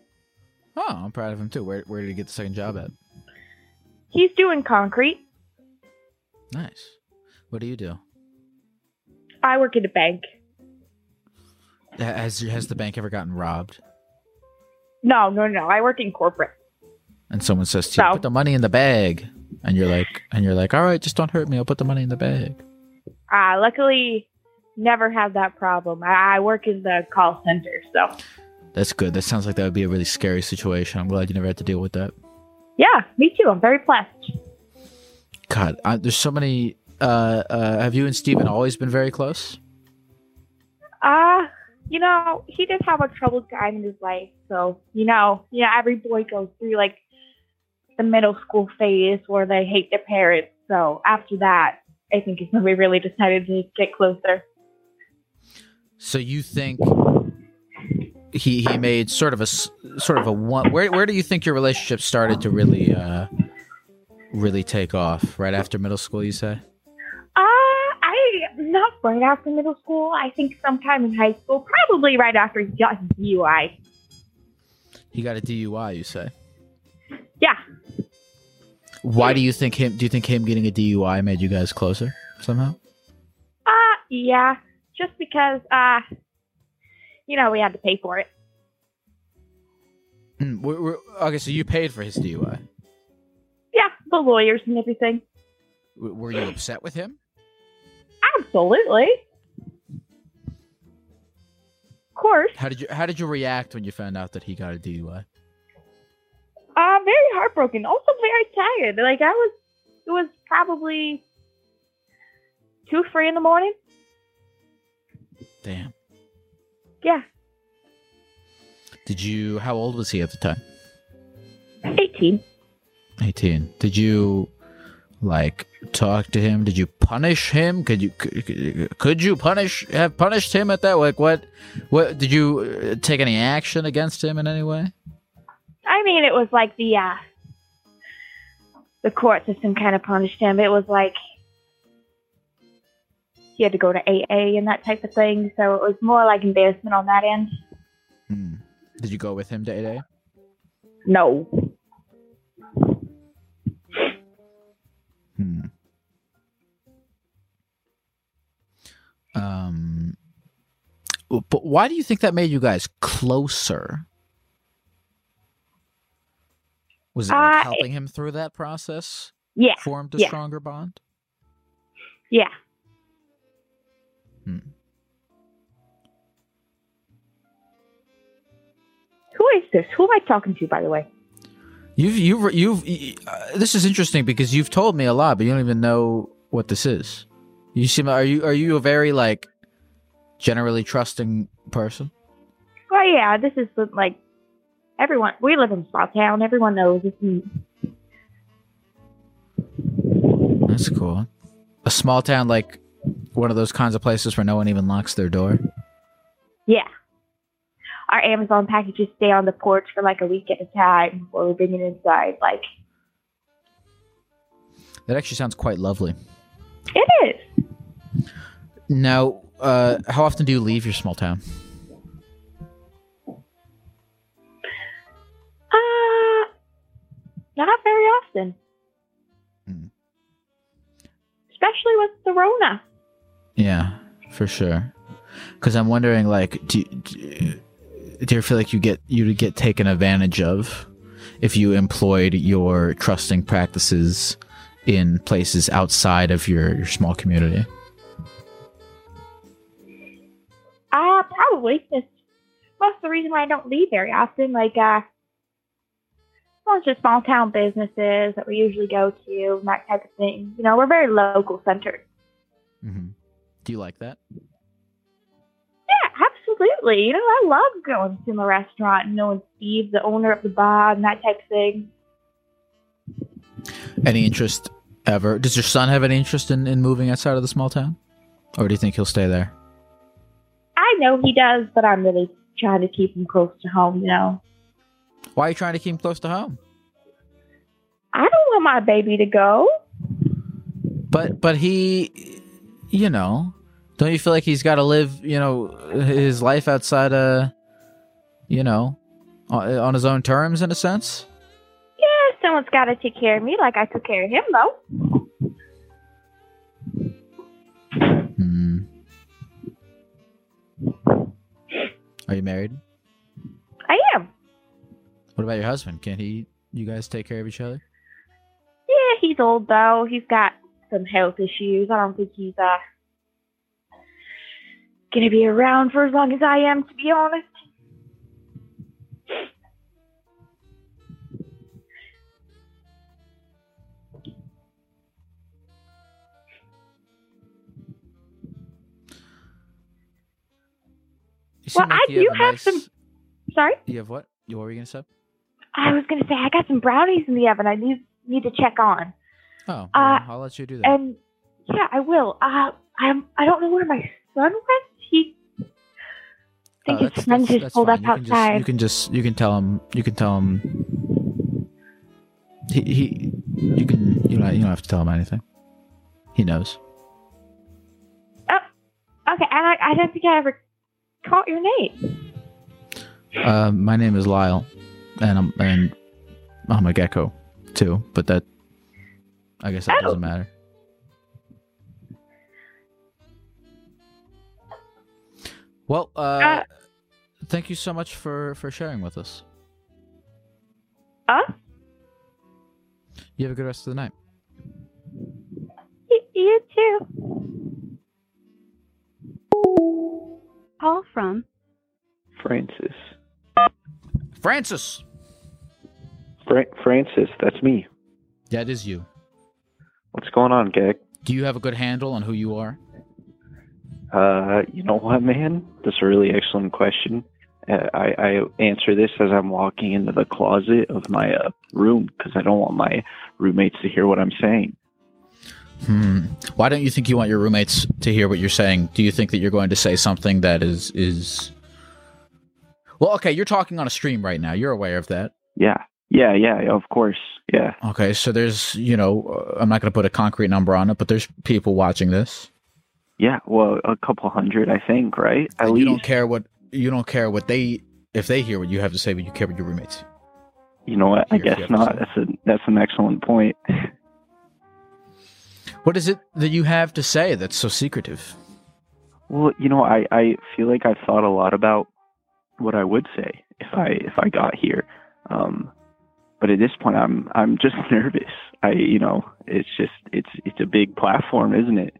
Oh, I'm proud of him too. Where where did he get the second job at? He's doing concrete. Nice. What do you do? I work at a bank. Has has the bank ever gotten robbed? No, no, no. I work in corporate. And someone says to you, so, "Put the money in the bag," and you're like, and you're like, "All right, just don't hurt me. I'll put the money in the bag." Ah, uh, luckily. Never had that problem. I work in the call center, so. That's good. That sounds like that would be a really scary situation. I'm glad you never had to deal with that. Yeah, me too. I'm very blessed. God, I, there's so many. Uh, uh, have you and Steven always been very close? Uh, you know, he did have a troubled time in his life. So, you know, yeah, you know, every boy goes through, like, the middle school phase where they hate their parents. So after that, I think is when we really decided to get closer. So you think he he made sort of a sort of a one? Where where do you think your relationship started to really uh, really take off? Right after middle school, you say? Uh, I not right after middle school. I think sometime in high school, probably right after he got his D U I. He got a D U I, you say? Yeah. Why do you think him? Do you think him getting a D U I made you guys closer somehow? Uh, yeah. Just because, uh, you know, we had to pay for it. Mm, we're, we're, okay, so you paid for his D U I? Yeah, the lawyers and everything. W- were you upset with him? Absolutely. Of course. How did you How did you react when you found out that he got a D U I? Uh, very heartbroken. Also very tired. Like, I was, it was probably two, three in the morning. Damn. Yeah. Did you... How old was he at the time? eighteen. eighteen. Did you, like, talk to him? Did you punish him? Could you... Could, could you punish... Have punished him at that? Like, what... What... Did you take any action against him in any way? I mean, it was like the, uh... The court system kind of punished him. It was like... He had to go to A A and that type of thing, so it was more like embarrassment on that end. Mm. Did you go with him to A A? No. Hmm. Um. But why do you think that made you guys closer? Was it like uh, helping it, him through that process? yeah. formed a yeah. stronger bond? Yeah. Hmm. Who is this? Who am I talking to, by the way? You've, you've, you've, uh, this is interesting because you've told me a lot, but you don't even know what this is. You seem, are you, are you a very, like, generally trusting person? Well, yeah, this is, like, everyone, we live in small town. Everyone knows it's me. That's cool. A small town, like, one of those kinds of places where no one even locks their door? Yeah. Our Amazon packages stay on the porch for like a week at a time before we bring it inside. Like, that actually sounds quite lovely. It is. Now, uh, how often do you leave your small town? Uh, not very often. Mm. Especially with the Rona. Yeah, for sure. Because I'm wondering, like, do, do Do you feel like you get you get taken advantage of if you employed your trusting practices in places outside of your, your small community? Uh, probably. That's the reason why I don't leave very often. Like, uh, well, it's just small town businesses that we usually go to, and that type of thing. You know, we're very local centered. Mm-hmm. Do you like that? Absolutely. You know, I love going to my restaurant and knowing Steve, the owner of the bar, and that type of thing. Any interest ever? Does your son have any interest in, in moving outside of the small town? Or do you think he'll stay there? I know he does, but I'm really trying to keep him close to home, you know. Why are you trying to keep him close to home? I don't want my baby to go. But, but he, you know... Don't you feel like he's got to live, you know, his life outside, uh, you know, on, on his own terms, in a sense? Yeah, someone's got to take care of me like I took care of him, though. Hmm. Are you married? I am. What about your husband? Can't he, you guys take care of each other? Yeah, he's old, though. He's got some health issues. I don't think he's, uh... gonna be around for as long as I am, to be honest. Well, like I do have, have nice... some. Sorry? You have what? What were you gonna say? I was gonna say I got some brownies in the oven. I need need to check on. Oh, well, uh, I'll let you do that. And yeah, I will. Uh, I'm. I don't know where my son went. He, I think oh, his friend just pulled fine. up you outside. Can just, you can just, you can tell him, you can tell him, he, he you can, you don't, you don't have to tell him anything. He knows. Oh, okay. I, I don't think I ever caught your name. Uh, my name is Lyle, and I'm, and I'm a gecko, too, but that, I guess that oh. doesn't matter. Well, uh, uh, thank you so much for, for sharing with us. Huh? You have a good rest of the night. Y- you too. Call from Francis. Francis! Fra- Francis, that's me. That is you. What's going on, Gag? Do you have a good handle on who you are? Uh, you know what, man? That's a really excellent question. Uh, I, I answer this as I'm walking into the closet of my uh, room because I don't want my roommates to hear what I'm saying. Hmm. Why don't you think you want your roommates to hear what you're saying? Do you think that you're going to say something that is... is... Well, okay, you're talking on a stream right now. You're aware of that. Yeah. Yeah, yeah, of course. Yeah. Okay, so there's, you know, I'm not going to put a concrete number on it, but there's people watching this. Yeah, well, a couple hundred, I think, right? At least. You don't care what you don't care what they if they hear what you have to say, but you care what your roommates. You know what? I guess not. That's a that's an excellent point. What is it that you have to say that's so secretive? Well, you know, I, I feel like I've thought a lot about what I would say if I if I got here, um, but at this point, I'm I'm just nervous. I, you know, it's just, it's, it's a big platform, isn't it?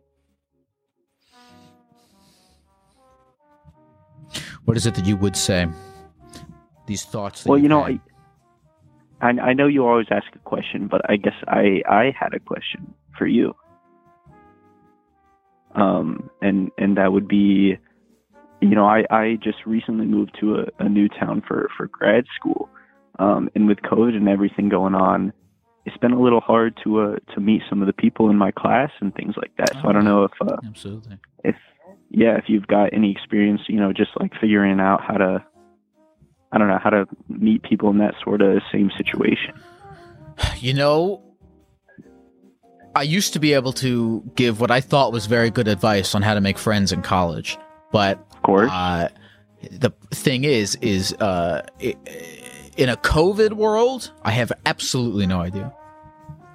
What is it that you would say? These thoughts. Well, you, you know, I, I, I know you always ask a question, but I guess I, I had a question for you. Um, and, and that would be, you know, I, I just recently moved to a, a new town for, for grad school. Um, and with COVID and everything going on, it's been a little hard to, uh, to meet some of the people in my class and things like that. So oh, I don't know if, uh, absolutely. if, yeah, if you've got any experience, you know, just like figuring out how to, I don't know, how to meet people in that sort of same situation. You know, I used to be able to give what I thought was very good advice on how to make friends in college. But of course, uh, the thing is, is uh, it, in a COVID world, I have absolutely no idea.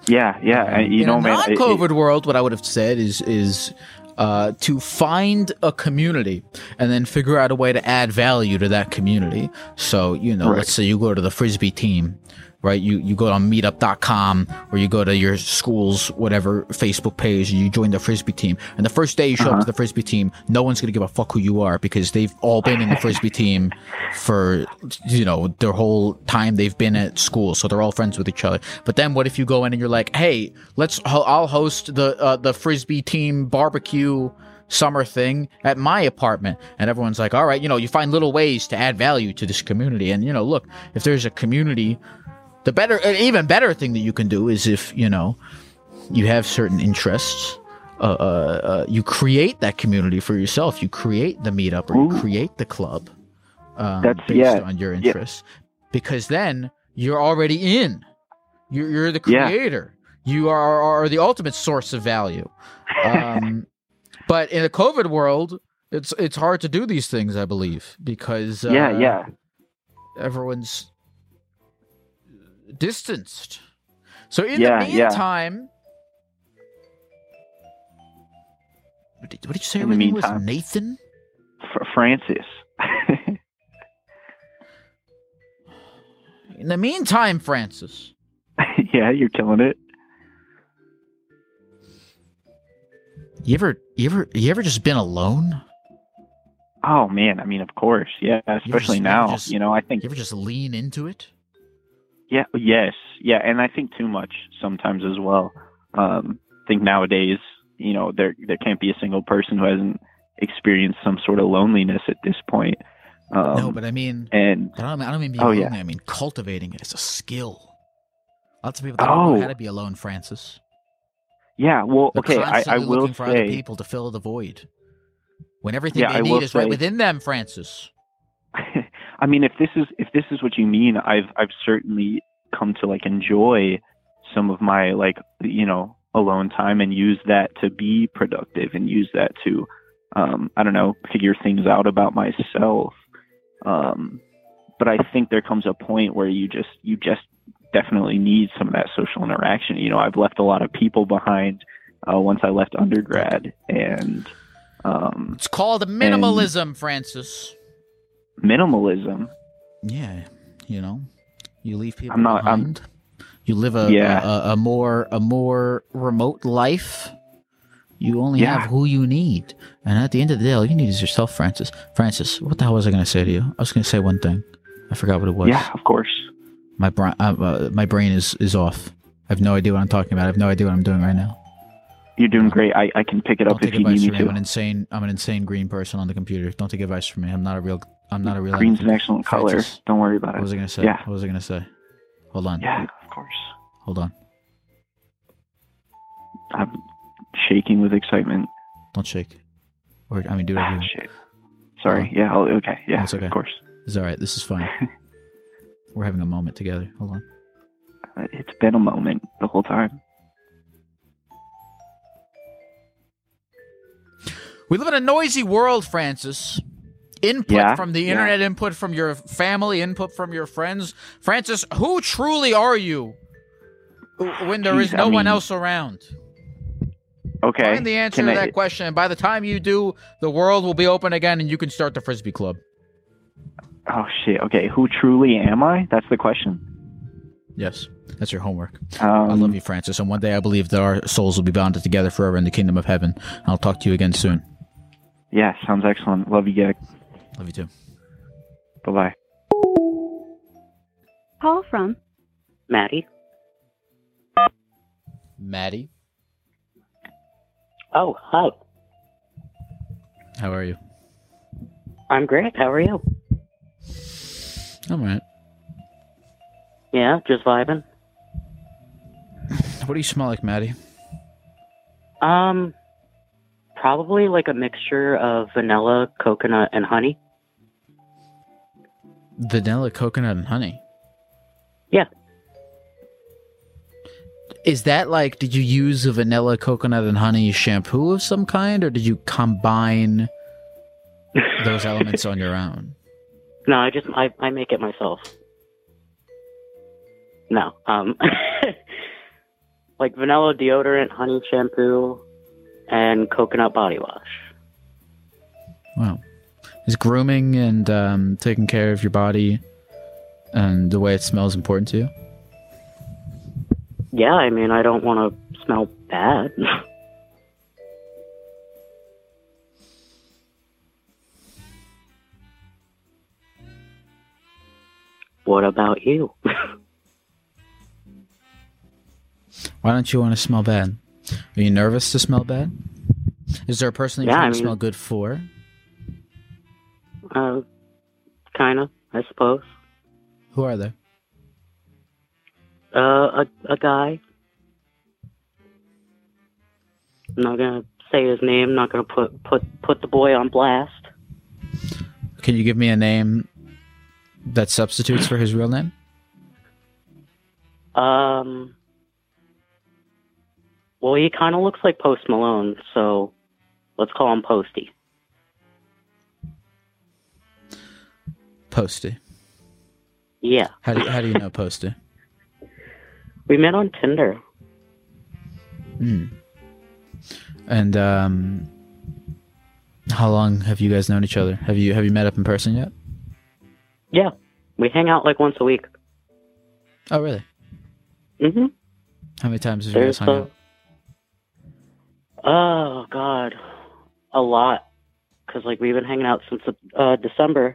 Yeah, yeah. You in know, a non-COVID man, it, world, what I would have said is is uh, to find a community and then figure out a way to add value to that community. So, you know, right. let's say you go to the Frisbee team. Right, you you go on meetup dot com or you go to your school's whatever Facebook page and you join the Frisbee team. And the first day you show uh-huh. up to the Frisbee team, no one's going to give a fuck who you are because they've all been in the Frisbee team for, you know, their whole time they've been at school. So they're all friends with each other. But then what if you go in and you're like, hey, let's ho- I'll host the uh, the Frisbee team barbecue summer thing at my apartment, and everyone's like, all right, you know, you find little ways to add value to this community. And, you know, look, if there's a community. The better, even better thing that you can do is if, you know, you have certain interests, uh, uh, uh, you create that community for yourself. You create the meetup or Ooh. you create the club um, That's, based yeah. on your interests yeah. because then you're already in. You're, you're the creator. Yeah. You are, are the ultimate source of value. Um, but in a COVID world, it's it's hard to do these things, I believe, because uh, yeah, yeah. everyone's distanced. So in yeah, the meantime, yeah. what, did, what did you say? In the meantime, was Nathan, F- Francis. In the meantime, Francis. Yeah, you're killing it. You ever, you ever, you ever just been alone? Oh man, I mean, of course, yeah. Especially you just, now, you, just, you know. I think you ever just lean into it. Yeah. Yes. Yeah. And I think too much sometimes as well. Um, I think nowadays, you know, there there can't be a single person who hasn't experienced some sort of loneliness at this point. Um, no, but I mean, and I don't, I don't mean being oh, lonely. Yeah. I mean cultivating it as a skill. Lots of people don't oh. know how to be alone, Francis. Yeah. Well, They're okay. I, I will looking for say, other people to fill the void when everything yeah, they I need is say, right within them, Francis. I mean, if this is if this is what you mean, I've I've certainly come to like enjoy some of my like you know alone time and use that to be productive and use that to um, I don't know figure things out about myself. Um, but I think there comes a point where you just you just definitely need some of that social interaction. You know, I've left a lot of people behind uh, once I left undergrad, and um, it's called minimalism, and- Francis. Minimalism. Yeah, you know, you leave people I'm not, behind. I'm, you live a, yeah. a a more a more remote life. You only yeah. have who you need, and at the end of the day, all you need is yourself, Francis. Francis, what the hell was I going to say to you? I was going to say one thing. I forgot what it was. Yeah, of course. My brain, uh, my brain is is off. I have no idea what I'm talking about. I have no idea what I'm doing right now. You're doing great. I, I can pick it up if you need me to. I'm an insane. I'm an insane green person on the computer. Don't take advice from me. I'm not a real. I'm not a real. Green's an excellent color. Don't worry about it. What was I gonna say? Yeah. What was I gonna say? Hold on. Yeah, of course. Hold on. I'm shaking with excitement. Don't shake. Or I mean, do it. Ah, shit. Sorry. Yeah. I'll, okay. Yeah. It's okay. Of course. It's all right. This is fine. We're having a moment together. Hold on. Uh, it's been a moment the whole time. We live in a noisy world, Francis. Input yeah, from the internet, yeah. input from your family, input from your friends. Francis, who truly are you when there Jeez, is no I mean, one else around? Okay. Find the answer Can to I, that question. And by the time you do, the world will be open again and you can start the Frisbee Club. Oh, shit. Okay. Who truly am I? That's the question. Yes. That's your homework. Um, I love you, Francis. And one day I believe that our souls will be bounded together forever in the kingdom of heaven. I'll talk to you again soon. Yeah, sounds excellent. Love you, Gek. Love you, too. Bye-bye. Call from Maddie. Maddie? Oh, hi. How are you? I'm great. How are you? I'm all right. Yeah, just vibing. What do you smell like, Maddie? Um, probably like a mixture of vanilla, coconut, and honey. Vanilla, coconut, and honey? Yeah. Is that like, did you use a vanilla, coconut, and honey shampoo of some kind, or did you combine those elements on your own? No, I just, I, I make it myself. No, um, like vanilla deodorant, honey shampoo, and coconut body wash. Wow. Is grooming and um, taking care of your body and the way it smells important to you? Yeah, I mean, I don't want to smell bad. What about you? Why don't you want to smell bad? Are you nervous to smell bad? Is there a person that you yeah, want I mean, to smell good for? Uh, kind of, I suppose. Who are they? Uh, a, a guy. I'm not going to say his name. I'm not going to put, put, put the boy on blast. Can you give me a name that substitutes for his real name? Um... Well, he kind of looks like Post Malone, so let's call him Posty. Posty. Yeah. How do you, how do you know Posty? We met on Tinder. Hmm. And um, how long have you guys known each other? Have you have you met up in person yet? Yeah, we hang out like once a week. Oh, really? Mm-hmm. How many times have you There's guys hung a- out? Oh, God. A lot. Because, like, we've been hanging out since uh, December.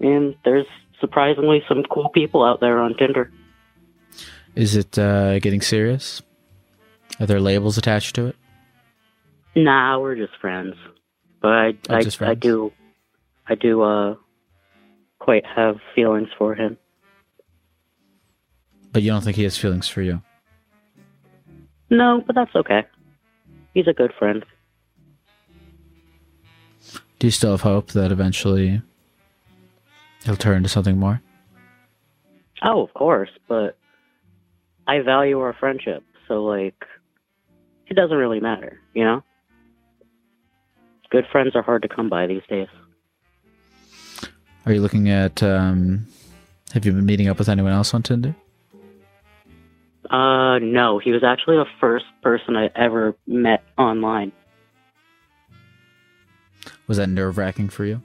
And there's surprisingly some cool people out there on Tinder. Is it uh, getting serious? Are there labels attached to it? Nah, we're just friends. But I, oh, I, friends? I do, I do uh, quite have feelings for him. But you don't think he has feelings for you? No, but that's okay. He's a good friend. Do you still have hope that eventually he'll turn to something more? Oh, of course, but I value our friendship, so, like, it doesn't really matter, you know? Good friends are hard to come by these days. Are you looking at, um, have you been meeting up with anyone else on Tinder? Uh, no. He was actually the first person I ever met online. Was that nerve-wracking for you?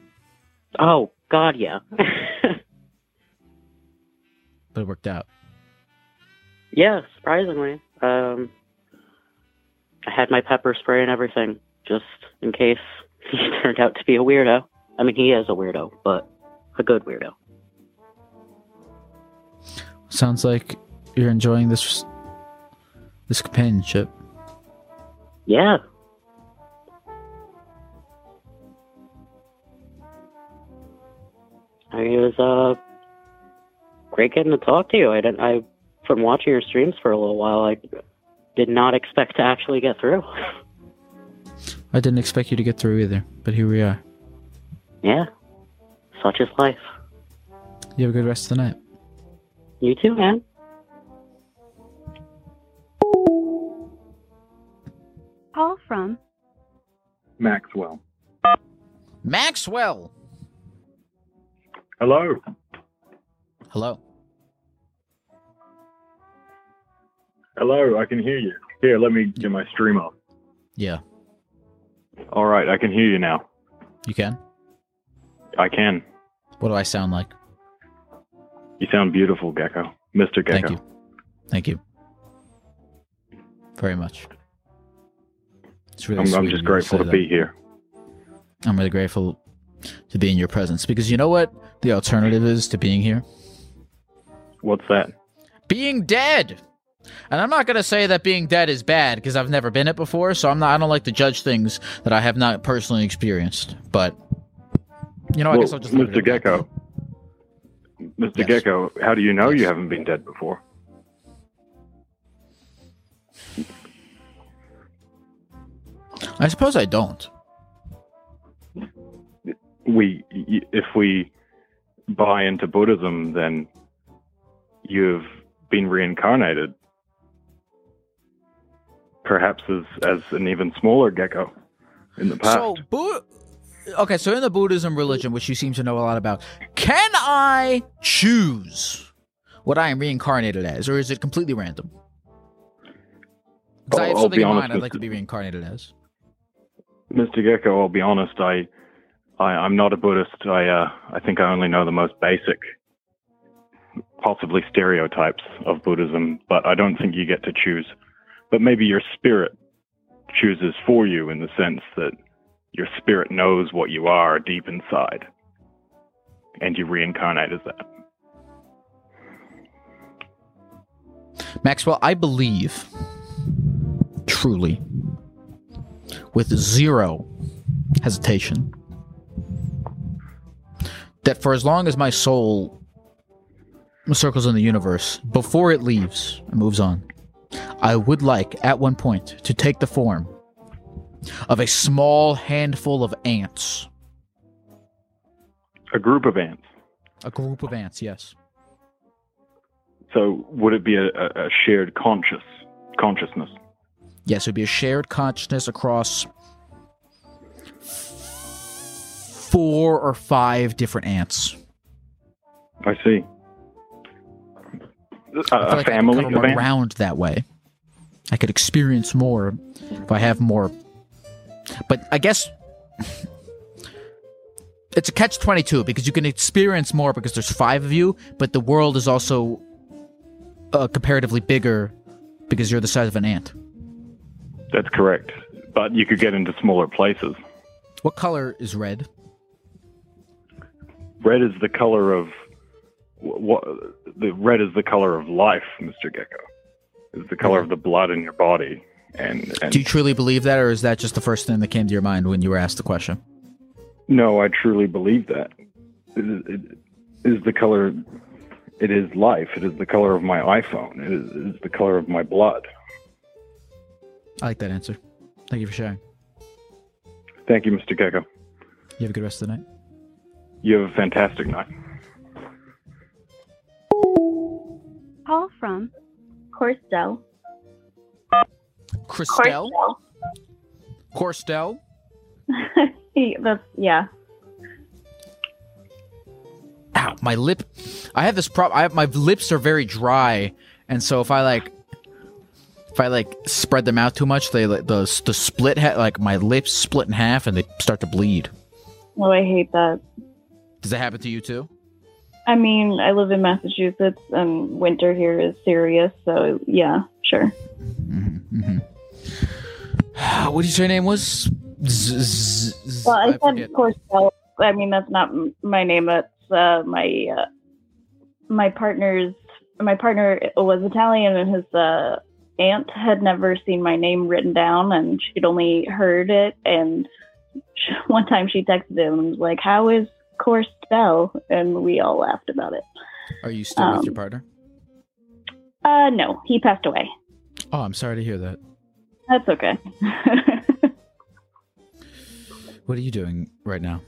Oh, God, yeah. But it worked out. Yeah, surprisingly. Um, I had my pepper spray and everything, just in case he turned out to be a weirdo. I mean, he is a weirdo, but a good weirdo. Sounds like you're enjoying this this companionship. Yeah. I mean, it was uh, great getting to talk to you. I didn't. I from watching your streams for a little while, I did not expect to actually get through. I didn't expect you to get through either, but here we are. Yeah. Such is life. You have a good rest of the night. You too, man. Call from Maxwell. Maxwell. Hello. Hello. Hello, I can hear you. Here, let me get my stream up. Yeah. All right, I can hear you now. You can? I can. What do I sound like? You sound beautiful, Gecko. Mister Gecko. Thank you. Thank you very much. It's really I'm, I'm just grateful to, to be here. I'm really grateful to be in your presence, because you know what the alternative is to being here? What's that? Being dead! And I'm not going to say that being dead is bad, because I've never been it before, so I'm not, I don't like to judge things that I have not personally experienced, but you know, well, I guess I'll just... Mister Gecko, Mister Yes. Gecko, how do you know yes. you haven't been dead before? I suppose I don't. We, if we buy into Buddhism, then you've been reincarnated, perhaps as, as an even smaller gecko in the past. So, Bu- okay, so in the Buddhism religion, which you seem to know a lot about, can I choose what I am reincarnated as, or is it completely random? Because I have something in mind I'd like to be reincarnated as. Mister Gecko, I'll be honest, I... I, I'm not a Buddhist. I uh, I think I only know the most basic, possibly stereotypes of Buddhism, but I don't think you get to choose. But maybe your spirit chooses for you, in the sense that your spirit knows what you are deep inside, and you reincarnate as that. Maxwell, I believe, truly, with zero hesitation, that for as long as my soul circles in the universe, before it leaves and moves on, I would like, at one point, to take the form of a small handful of ants. A group of ants? A group of ants, yes. So would it be a, a shared conscious consciousness? Yes, it would be a shared consciousness across four or five different ants. I see. Uh, I feel like a family I could run around that way. I could experience more if I have more. But I guess it's a catch twenty-two, because you can experience more because there's five of you, but the world is also uh, comparatively bigger because you're the size of an ant. That's correct. But you could get into smaller places. What color is red? Red is the color of what? The red is the color of life, Mister Gecko. It's the color of the blood in your body. And, and do you truly believe that, or is that just the first thing that came to your mind when you were asked the question? No, I truly believe that. It is the color. It is life. It is the color of my iPhone. It is, it is the color of my blood. I like that answer. Thank you for sharing. Thank you, Mister Gecko. You have a good rest of the night. You have a fantastic night. Call from Corstel. Corstel? Corstel? That's, yeah. Ow, my lip. I have this problem. I have, my lips are very dry, and so if I like, if I like spread them out too much, they like the the split ha- like my lips split in half and they start to bleed. Oh, I hate that. Does that happen to you too? I mean, I live in Massachusetts, and winter here is serious, so yeah, sure. Mm-hmm. What did you say your name was? Z- z- z- well, I, I said Corstel. I mean, that's not my name. That's uh, my uh, my partner's. My partner was Italian, and his uh, aunt had never seen my name written down, and she'd only heard it. And she, one time, she texted him and was like, "How is Corstel?" And we all laughed about it. Are you still um, with your partner? Uh, no, he passed away. Oh, I'm sorry to hear that. That's okay. What are you doing right now?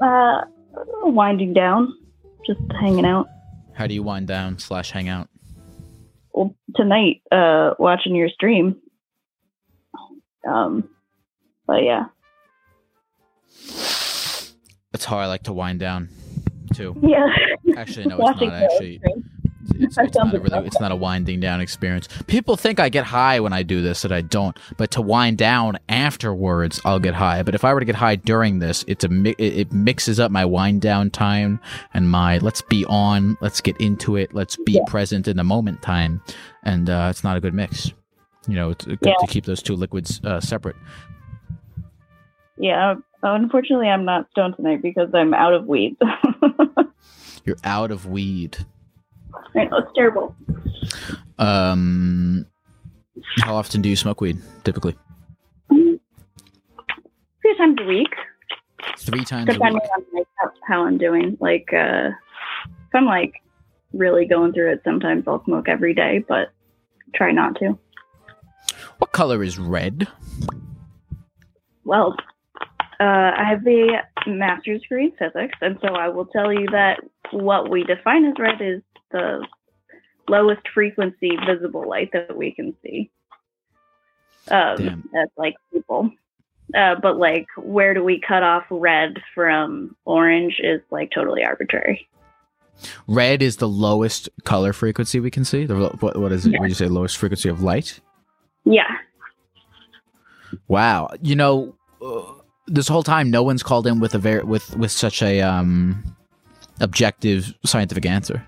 Uh, winding down, just hanging out. How do you wind down slash hang out? Well, tonight, uh, watching your stream. Um, but yeah. That's how I like to wind down, too. Yeah. Actually, no, it's not. I actually, it's, it's, not really, it's not a winding down experience. People think I get high when I do this, and I don't. But to wind down afterwards, I'll get high. But if I were to get high during this, it's a mi- it mixes up my wind down time and my let's be on, let's get into it, let's be yeah. present in the moment time, and uh, it's not a good mix. You know, it's good yeah. to keep those two liquids uh, separate. Yeah, unfortunately, I'm not stoned tonight because I'm out of weed. You're out of weed. I know, it's terrible. Um, how often do you smoke weed, typically? Um, three times a week. Three times Depending a week? Depending on like, how, how I'm doing. Like, uh, if I'm, like, really going through it, sometimes I'll smoke every day, but try not to. What color is red? Well, uh, I have a master's degree in physics, and so I will tell you that what we define as red is the lowest frequency visible light that we can see. Um, that's like people. Uh, but like, where do we cut off red from orange is like totally arbitrary. Red is the lowest color frequency we can see? The, what, what is it? Yeah. Would you say lowest frequency of light? Yeah. Wow. You know, uh, this whole time, no one's called in with a ver- with with such a um, objective scientific answer.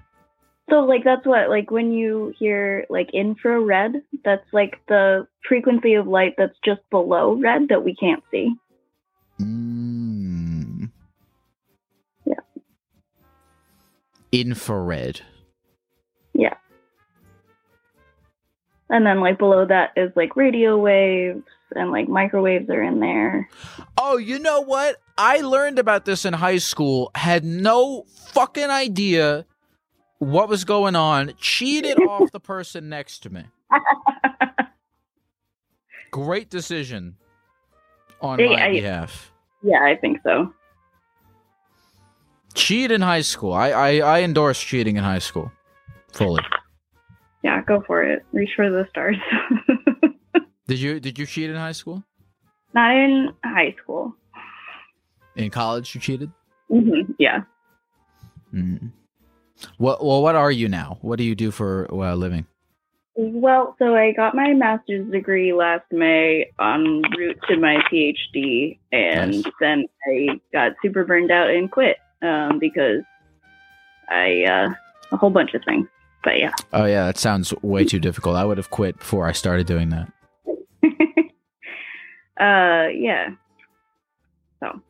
So, like, that's what, like, when you hear, like, infrared, that's, like, the frequency of light that's just below red that we can't see. Mm. Yeah. Infrared. Yeah. And then, like, below that is, like, radio waves and, like, microwaves are in there. Oh, you know what? I learned about this in high school, had no fucking idea what was going on, cheated off the person next to me. Great decision on they, my I, behalf. Yeah, I think so. Cheat in high school. I, I, I endorse cheating in high school. Fully. Yeah, go for it. Reach for the stars. Did you did you cheat in high school? Not in high school. In college you cheated? Mm-hmm, yeah. Mm-hmm. Well, well, what are you now? What do you do for a uh, living? Well, so I got my master's degree last May en route to my PhD, and nice. Then I got super burned out and quit um, because I, uh, a whole bunch of things, but yeah. Oh yeah, that sounds way too difficult. I would have quit before I started doing that. uh, yeah. So,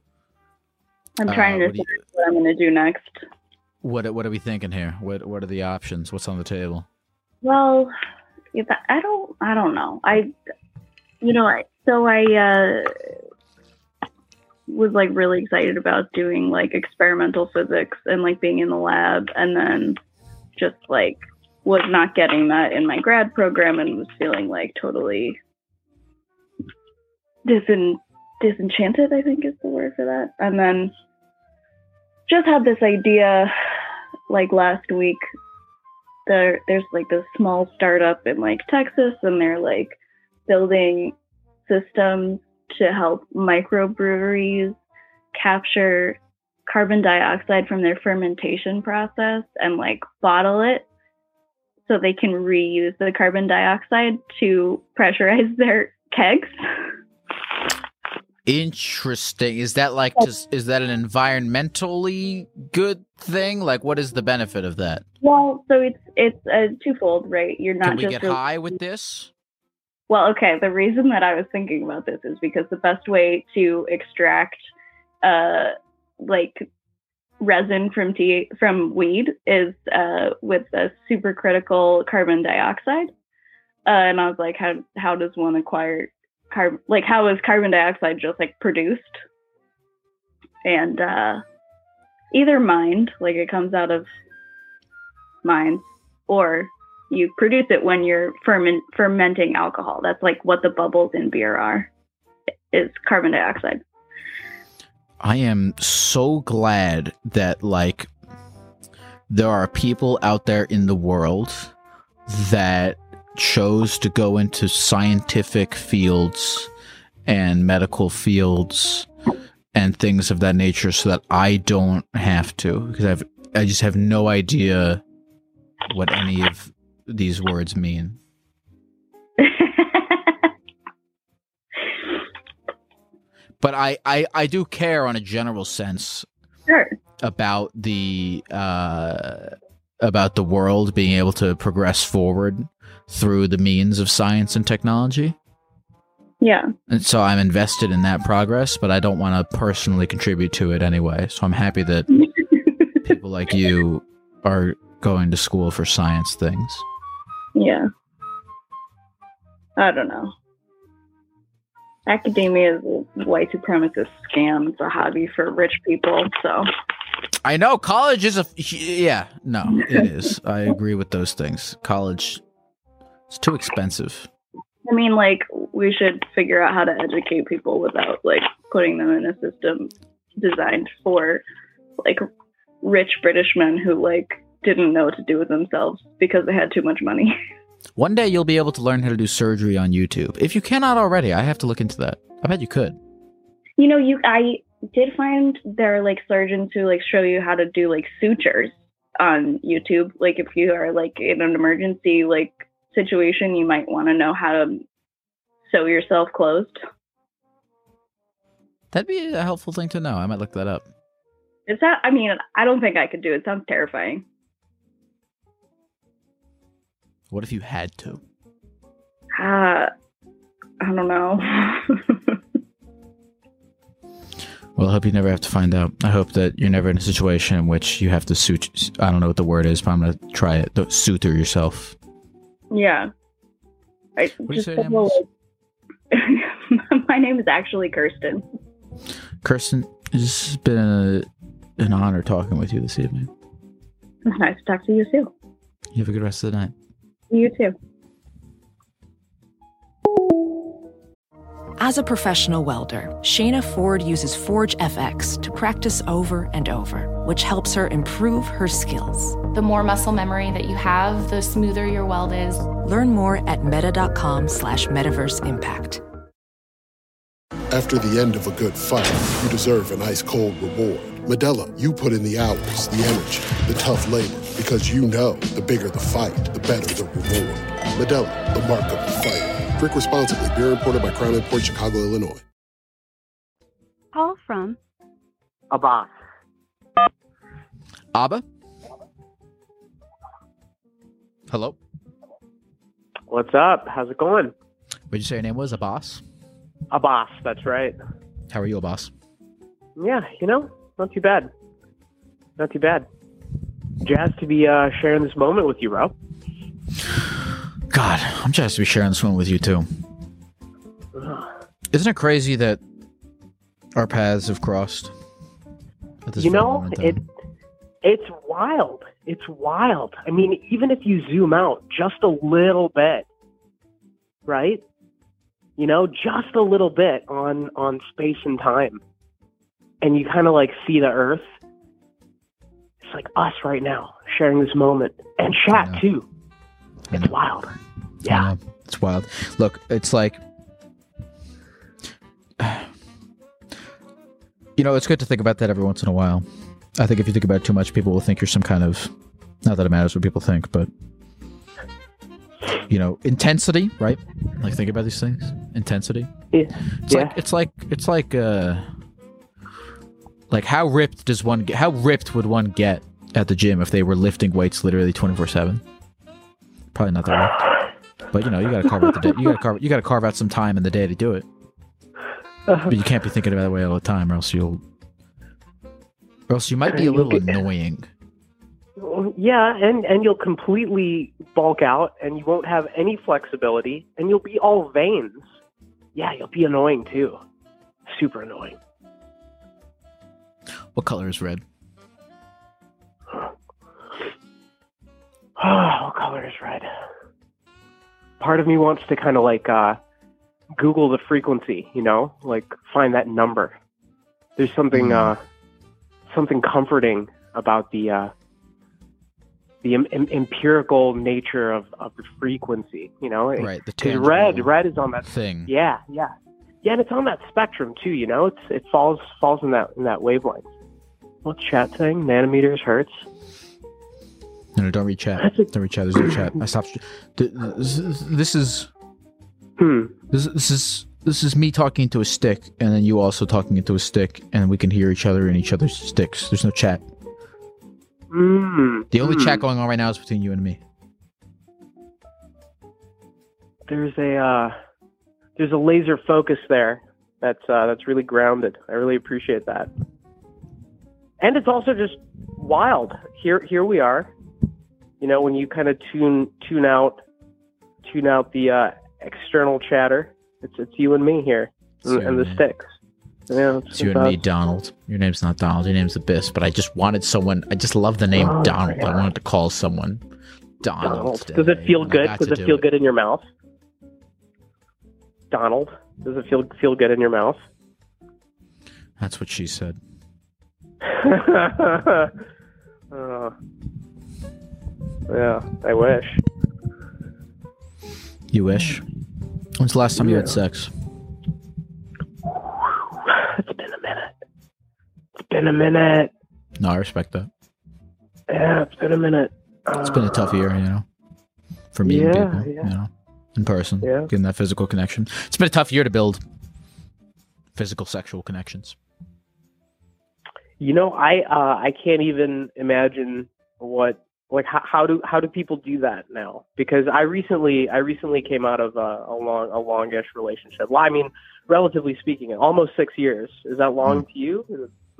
I'm trying uh, to decide what, what I'm going to do next. What what are we thinking here? What what are the options? What's on the table? Well, if I, I don't I don't know. I you know I, so I uh, was like really excited about doing like experimental physics and like being in the lab, and then just like was not getting that in my grad program and was feeling like totally disen, disenchanted. I think is the word for that, and then. Just had this idea, like last week. There, there's like this small startup in like Texas, and they're like building systems to help microbreweries capture carbon dioxide from their fermentation process and like bottle it, so they can reuse the carbon dioxide to pressurize their kegs. Interesting. Is that like just, is that an environmentally good thing? Like, what is the benefit of that? Well, so it's it's a twofold, right? You're not. Can we just get really- high with this? Well, okay. The reason that I was thinking about this is because the best way to extract, uh, like resin from tea from weed is uh with a supercritical carbon dioxide. Uh, and I was like, how how does one acquire? Carb- like how is carbon dioxide just like produced, and uh, either mined, like it comes out of mines, or you produce it when you're ferment- fermenting alcohol. That's like what the bubbles in beer are, is carbon dioxide. I am so glad that like there are people out there in the world that chose to go into scientific fields and medical fields and things of that nature so that I don't have to, because I've I just have no idea what any of these words mean. But I, I, I do care on a general sense sure. about the uh, about the world being able to progress forward through the means of science and technology. Yeah. And so I'm invested in that progress, but I don't want to personally contribute to it anyway. So I'm happy that people like you are going to school for science things. Yeah. I don't know. Academia is a white supremacist scam. It's a hobby for rich people, so. I know. College is a... Yeah. No, it is. I agree with those things. College, it's too expensive. I mean, like, we should figure out how to educate people without, like, putting them in a system designed for, like, rich British men who, like, didn't know what to do with themselves because they had too much money. One day you'll be able to learn how to do surgery on YouTube. If you cannot already, I have to look into that. I bet you could. You know, you I did find there are, like, surgeons who, like, show you how to do, like, sutures on YouTube. Like, if you are, like, in an emergency, like, situation, you might want to know how to sew yourself closed. That'd be a helpful thing to know. I might look that up. Is that, I mean, I don't think I could do it. It sounds terrifying. What if you had to? Uh, I don't know. Well, I hope you never have to find out. I hope that you're never in a situation in which you have to suit, I don't know what the word is, but I'm going to try it. Don't suture yourself. Yeah. I, what just is your name? Like, my name is actually Kirsten. Kirsten, it's been a, an honor talking with you this evening. It's nice to talk to you too. You have a good rest of the night. You too. As a professional welder, Shayna Ford uses ForgeFX to practice over and over, which helps her improve her skills. The more muscle memory that you have, the smoother your weld is. Learn more at meta.com slash metaverse impact. After the end of a good fight, you deserve an ice-cold reward. Medela, you put in the hours, the energy, the tough labor, because you know the bigger the fight, the better the reward. Medela, the mark of the fighter. Drink responsibly. Beer imported by Crown Import, Chicago, Illinois. Call from Abba. Abba? Hello? What's up? How's it going? What'd you say your name was? Abbas? Abbas, that's right. How are you, Abbas? Yeah, you know, not too bad. Not too bad. Jazzed to be uh, sharing this moment with you, bro. God, I'm jazzed to be sharing this one with you, too. Ugh. Isn't it crazy that our paths have crossed? At this you know, it it's wild. It's wild. I mean, even if you zoom out just a little bit, right? You know, just a little bit on, on space and time. And you kind of like see the earth. It's like us right now, sharing this moment. And chat too. It's wild. Yeah. It's wild. Look, it's like, you know, it's good to think about that every once in a while. I think if you think about it too much, people will think you're some kind of, not that it matters what people think, but you know, intensity, right? Like, think about these things. Intensity. Yeah. It's yeah. like it's like it's like uh, like how ripped does one get, how ripped would one get at the gym if they were lifting weights literally twenty-four seven? Probably not that ripped, but you know, you gotta carve out the day. You gotta carve you gotta carve out some time in the day to do it. But you can't be thinking about that way all the time, or else you'll, or else you might be a little annoying. Yeah, and, and you'll completely bulk out, and you won't have any flexibility, and you'll be all veins. Yeah, you'll be annoying, too. Super annoying. What color is red? Oh, what color is red? Part of me wants to kind of, like, uh, Google the frequency, you know? Like, find that number. There's something, mm. uh, something comforting about the... Uh, the em- em- empirical nature of, of the frequency, you know? Right, the tangible red, red is on that thing. Yeah, yeah. Yeah, and it's on that spectrum, too, you know? It's It falls falls in that in that wavelength. What's chat saying? Nanometers, hertz? No, no, don't read chat. Don't read chat. There's no chat. I stopped. This is. Hmm. This, this is this is me talking to a stick, and then you also talking into a stick, and we can hear each other in each other's sticks. There's no chat. Mm. The only mm. chat going on right now is between you and me. There's a uh, there's a laser focus there. That's uh, that's really grounded. I really appreciate that. And it's also just wild. Here here we are. You know, when you kind of tune tune out tune out the uh, external chatter, it's it's you and me here, and, and the sticks. You know, it's, it's you about... and me, Donald. Your name's not Donald. Your name's Abyss. But I just wanted someone. I just love the name oh, Donald. I wanted to call someone Donald. Donald. Does it feel good? Does it do feel it. good in your mouth? Donald. Does it feel feel good in your mouth? That's what she said. uh, yeah, I wish. You wish? When's the last time yeah. you had sex? It's been a minute. It's been a minute. No, I respect that. Yeah, it's been a minute. Uh, it's been a tough year, you know, for meeting yeah, people, yeah. you know, in person, yeah. getting that physical connection. It's been a tough year to build physical sexual connections. You know, I uh, I can't even imagine what like how, how do how do people do that now? Because I recently I recently came out of a, a long a longish relationship. Well, I mean, relatively speaking, almost six years. Is that long mm. to you?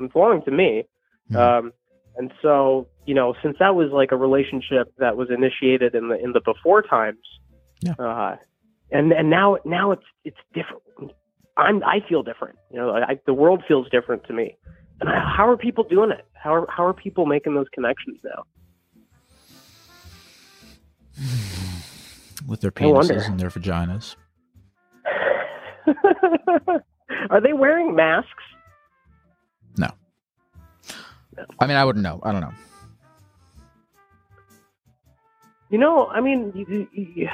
It's long to me. Mm. Um, and so you know, since that was like a relationship that was initiated in the in the before times, yeah. uh, and and now now it's it's different. I'm I feel different. You know, I, the world feels different to me. And how are people doing it? How are, how are people making those connections now? With their penises and their vaginas. Are they wearing masks? No. no. I mean, I wouldn't know. I don't know. You know, I mean, you, you, you,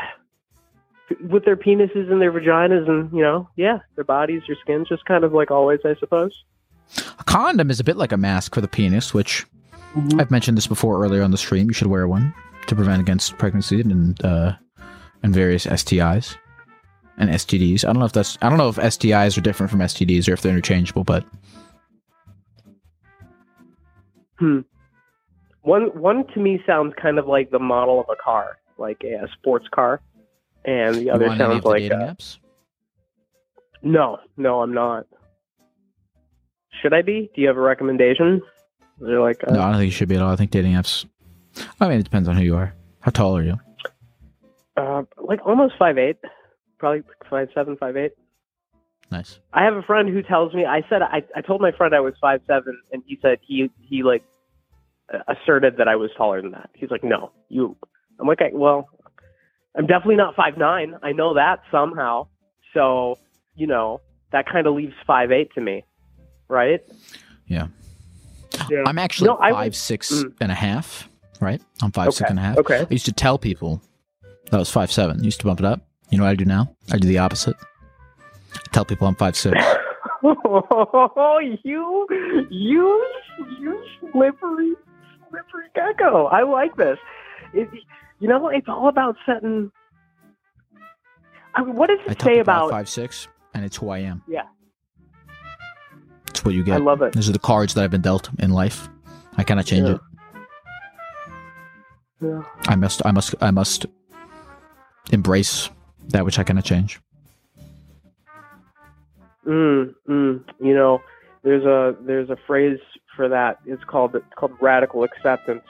with their penises and their vaginas and, you know, yeah, their bodies, their skins, just kind of like always, I suppose. A condom is a bit like a mask for the penis, which mm-hmm. I've mentioned this before earlier on the stream. You should wear one to prevent against pregnancy and uh, and various S T Is and S T Ds. I don't know if that's I don't know if S T Is are different from S T Ds or if they're interchangeable, but hmm. one one to me sounds kind of like the model of a car, like a, a sports car, and the other sounds any of the like dating a... apps? No, no, I'm not. Should I be? Do you have a recommendation? They're like, uh, no, I don't think you should be at all. I think dating apps. I mean, it depends on who you are. How tall are you? Uh, like almost five eight, probably five seven, five eight. Nice. I have a friend who tells me. I said I. I told my friend I was five seven, and he said he he like asserted that I was taller than that. He's like, no, you. I'm like, I, well, I'm definitely not five nine. I know that somehow. So you know that kind of leaves five eight to me. Right? Yeah. yeah. I'm actually no, five would, six mm. and a half, right? I'm five okay. six and a half. Okay. I used to tell people that I was five seven. I used to bump it up. You know what I do now? I do the opposite. I tell people I'm five six. Oh, you, you, you slippery, slippery gecko. I like this. It, you know, it's all about setting. I mean, what does it I tell say about I'm five six? And it's who I am. Yeah. It's what you get. I love it. These are the cards that I've been dealt in life. I cannot change yeah. it. Yeah. I must. I must. I must embrace that which I cannot change. Mm, mm. You know, there's a there's a phrase for that. It's called it's called radical acceptance.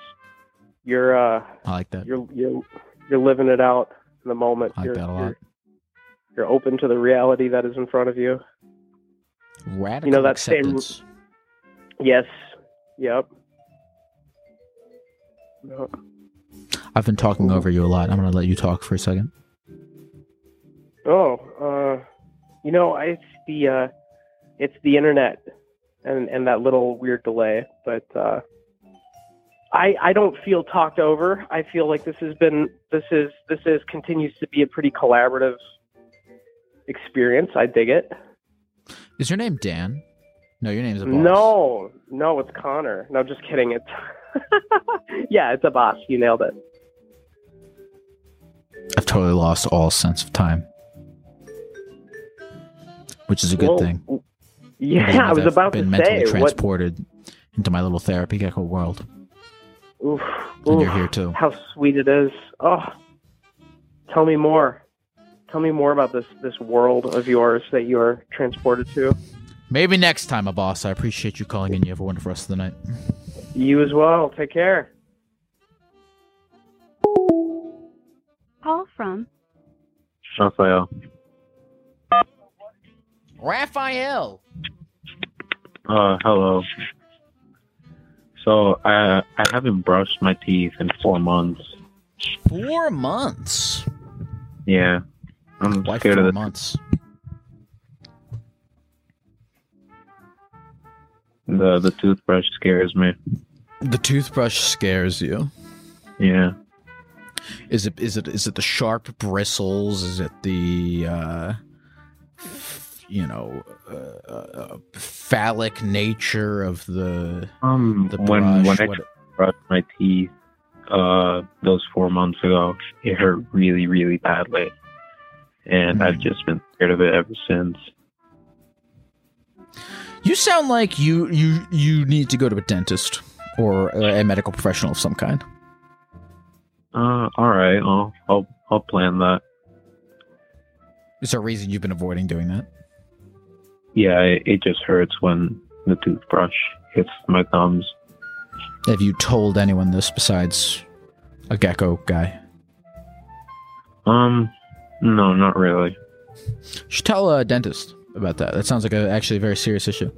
You're. Uh, I like that. You're you're you're living it out in the moment. I like you're, that a lot. You're, you're open to the reality that is in front of you. Radical you know that acceptance. Same. Yes. Yep. Yep. I've been talking over you a lot. I'm going to let you talk for a second. Oh, uh, you know, it's the uh, it's the internet and and that little weird delay. But uh, I I don't feel talked over. I feel like this has been this is this is continues to be a pretty collaborative experience. I dig it. Is your name Dan? No, your name's a boss. No, no, it's Connor. No, just kidding. It's Yeah, it's a bot. You nailed it. I've totally lost all sense of time, which is a good well, thing. Yeah, I was I've about been to mentally say, transported what... into my little Therapy Gecko world. Oof, and oof, you're here too. How sweet it is! Oh, tell me more. Tell me more about this this world of yours that you are transported to. Maybe next time, my boss. I appreciate you calling in. You have a wonderful rest of the night. You as well. Take care. Call from Raphael. Raphael. Uh, hello. So I I haven't brushed my teeth in four months. Four months. Yeah, I'm Why scared four of this. Months. The the toothbrush scares me. The toothbrush scares you. Yeah. Is it is it is it the sharp bristles? Is it the uh, you know uh, uh, phallic nature of the um the brush? when when I what... brushed my teeth uh, those four months ago, it hurt really really badly, and mm. I've just been scared of it ever since. You sound like you you you need to go to a dentist or a medical professional of some kind. Uh, all right. I'll, I'll, I'll plan that. Is there a reason you've been avoiding doing that? Yeah, it, it just hurts when the toothbrush hits my thumbs. Have you told anyone this besides a gecko guy? Um, no, not really. You should tell a dentist about that. That sounds like a actually a very serious issue.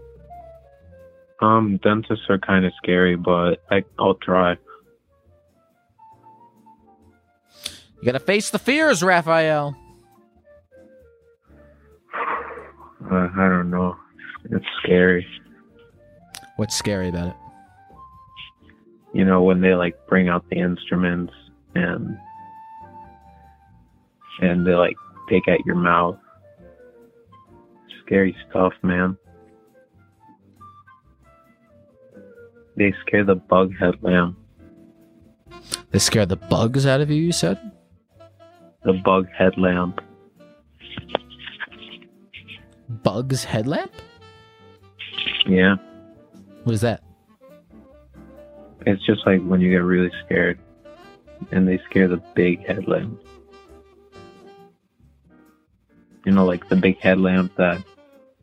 Um, dentists are kind of scary, but I, I'll try. You gotta face the fears, Raphael. Uh, I don't know. It's scary. What's scary about it? You know, when they like bring out the instruments and and they like pick at your mouth. Scary stuff, man. They scare the bug headlamp. They scare the bugs out of you, you said? The bug headlamp. Bug's headlamp? Yeah. What is that? It's just like when you get really scared, and they scare the big headlamp. You know, like the big headlamp that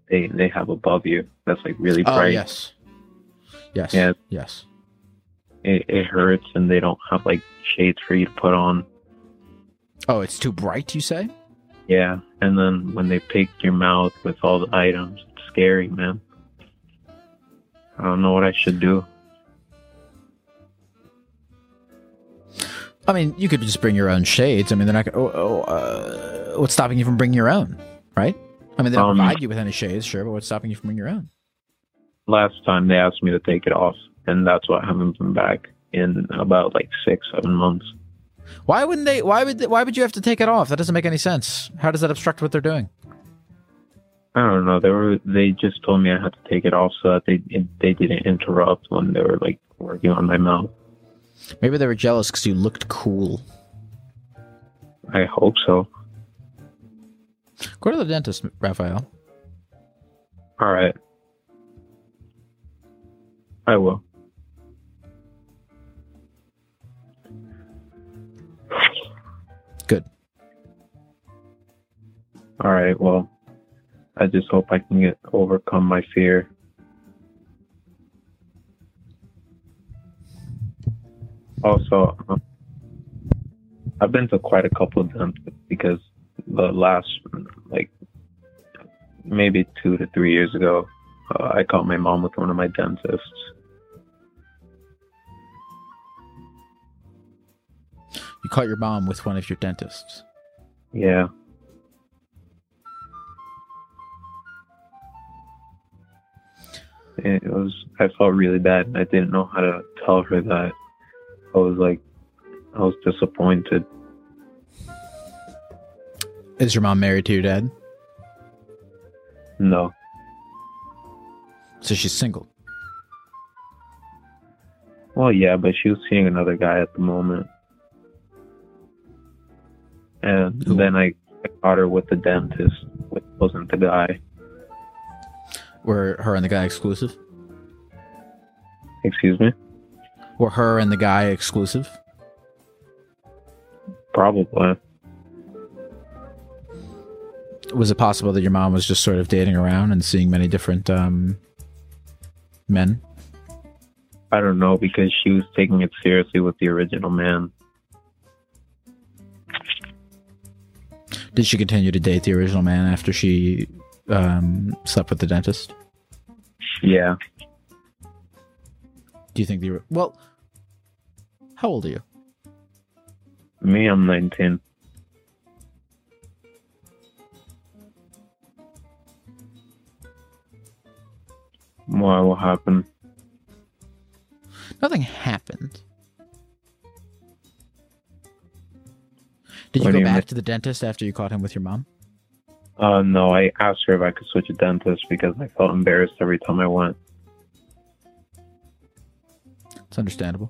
they they have above you. That's like really bright. Oh, yes. Yes. Yeah. Yes. It, it hurts, and they don't have like shades for you to put on. Oh, it's too bright, you say? Yeah, and then when they pick your mouth with all the items, it's scary, man. I don't know what I should do. I mean, you could just bring your own shades. I mean, they're not. Oh, oh, uh, what's stopping you from bringing your own? Right? I mean, they don't um, provide you with any shades, sure, but what's stopping you from bringing your own? Last time they asked me to take it off, and that's why I haven't been back in about like six, seven months. Why wouldn't they? Why would? They, why would you have to take it off? That doesn't make any sense. How does that obstruct what they're doing? I don't know. They were. They just told me I had to take it off so that they they didn't interrupt when they were like working on my mouth. Maybe they were jealous because you looked cool. I hope so. Go to the dentist, Raphael. All right. I will. Good. All right. Well, I just hope I can get overcome my fear. Also, um, I've been to quite a couple of dentists because the last, like, maybe two to three years ago, uh, I caught my mom with one of my dentists. You caught your mom with one of your dentists. Yeah. It was, I felt really bad, and I didn't know how to tell her that. I was like, I was disappointed. Is your mom married to your dad? No. So she's single? Well, yeah, but she was seeing another guy at the moment. And Ooh. then I, I caught her with the dentist, which wasn't the guy. Were her and the guy exclusive? Excuse me? Were her and the guy exclusive? Probably. Was it possible that your mom was just sort of dating around and seeing many different um, men? I don't know, because she was taking it seriously with the original man. Did she continue to date the original man after she um, slept with the dentist? Yeah. Do you think the... Well, how old are you? Me, I'm nineteen. Why? What happened? Nothing happened. Did you go back to the dentist after you caught him with your mom? Uh, no, I asked her if I could switch a dentist because I felt embarrassed every time I went. It's understandable.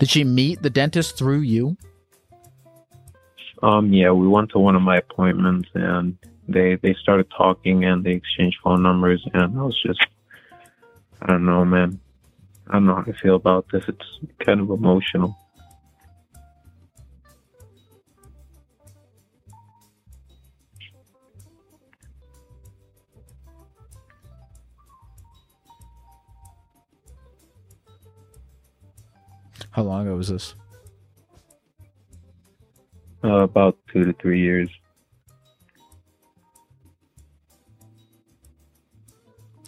Did she meet the dentist through you? Um, yeah, we went to one of my appointments and they, they started talking and they exchanged phone numbers, and I was just, I don't know, man. I don't know how I feel about this. It's kind of emotional. How long ago was this? Uh, about two to three years.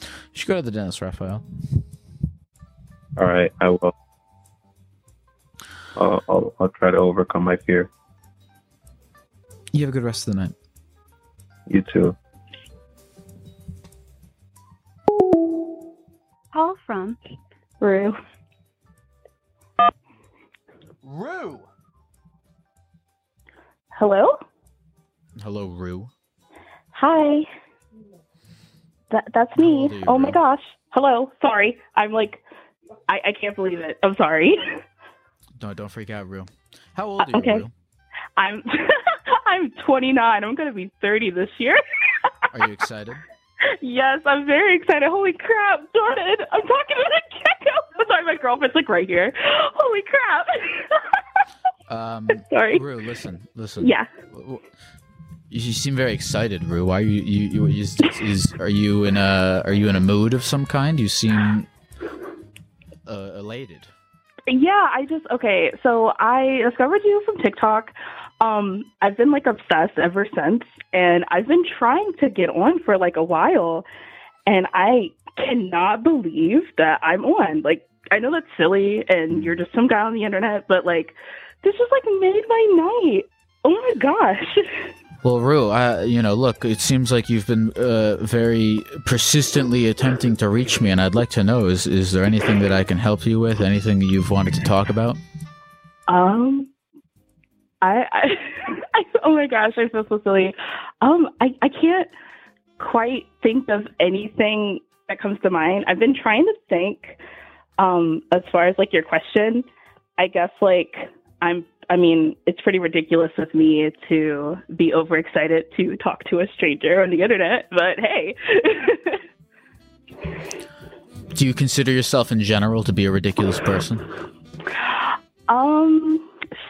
You should go to the dentist, Raphael. All right, I will. I'll, I'll, I'll try to overcome my fear. You have a good rest of the night. You too. Call from Rue. Rue. Hello. Hello, Rue. Hi. That that's me. You, oh Rue? My gosh. Hello. Sorry, I'm like. I, I can't believe it. I'm sorry. No, don't freak out, Rue. How old are you, uh, okay. Rue? I'm I'm twenty-nine. I'm going to be thirty this year. Are you excited? Yes, I'm very excited. Holy crap, Jordan. I'm talking to the gecko. I'm sorry, my girlfriend's like right here. Holy crap. um, sorry. Rue, listen. Listen. Yeah. You seem very excited, Rue. Why are you, you, you is, is, are you in a are you in a mood of some kind? You seem Uh, elated. Yeah, I just okay. So I discovered you from TikTok. Um, I've been like obsessed ever since, and I've been trying to get on for like a while, and I cannot believe that I'm on. Like, I know that's silly, and you're just some guy on the internet, but like, this just like made my night. Oh my gosh. Well, Rue, I, you know, look, it seems like you've been uh, very persistently attempting to reach me, and I'd like to know, is, is there anything that I can help you with? Anything that you've wanted to talk about? Um, I, I, I oh my gosh, I feel so silly. Um, I, I can't quite think of anything that comes to mind. I've been trying to think, um, as far as like your question, I guess like I'm, I mean, it's pretty ridiculous of me to be overexcited to talk to a stranger on the internet, but hey. Do you consider yourself in general to be a ridiculous person? Um,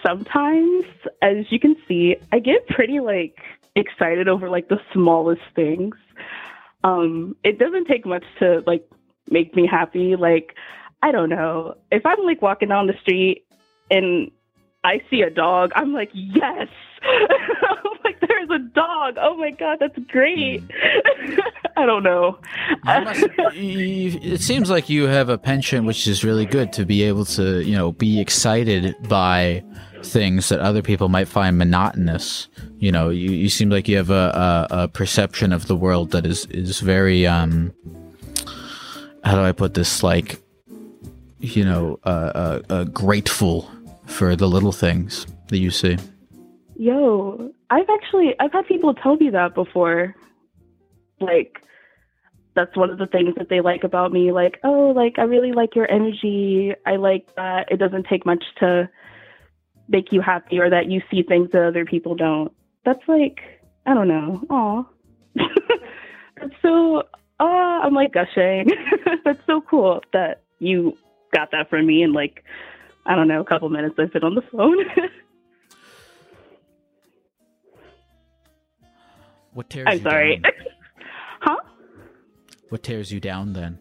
sometimes, as you can see, I get pretty like excited over like the smallest things. Um, it doesn't take much to like make me happy. Like, I don't know, if I'm like walking down the street and I see a dog, I'm like, yes! I'm like, there's a dog! Oh my god, that's great! Mm. I don't know. You must, you, it seems like you have a penchant, which is really good, to be able to, you know, be excited by things that other people might find monotonous. You know, you, you seem like you have a, a, a perception of the world that is, is very, um... how do I put this? Like, you know, uh, uh, uh, grateful for the little things that you see. Yo, I've actually, I've had people tell me that before. Like, that's one of the things that they like about me. Like, oh, like, I really like your energy. I like that it doesn't take much to make you happy, or that you see things that other people don't. That's like, I don't know. Aw. That's so, uh, I'm like gushing. That's so cool that you got that from me in like, I don't know, a couple minutes I've been on the phone. What tears I'm you sorry. Down? Huh? What tears you down then?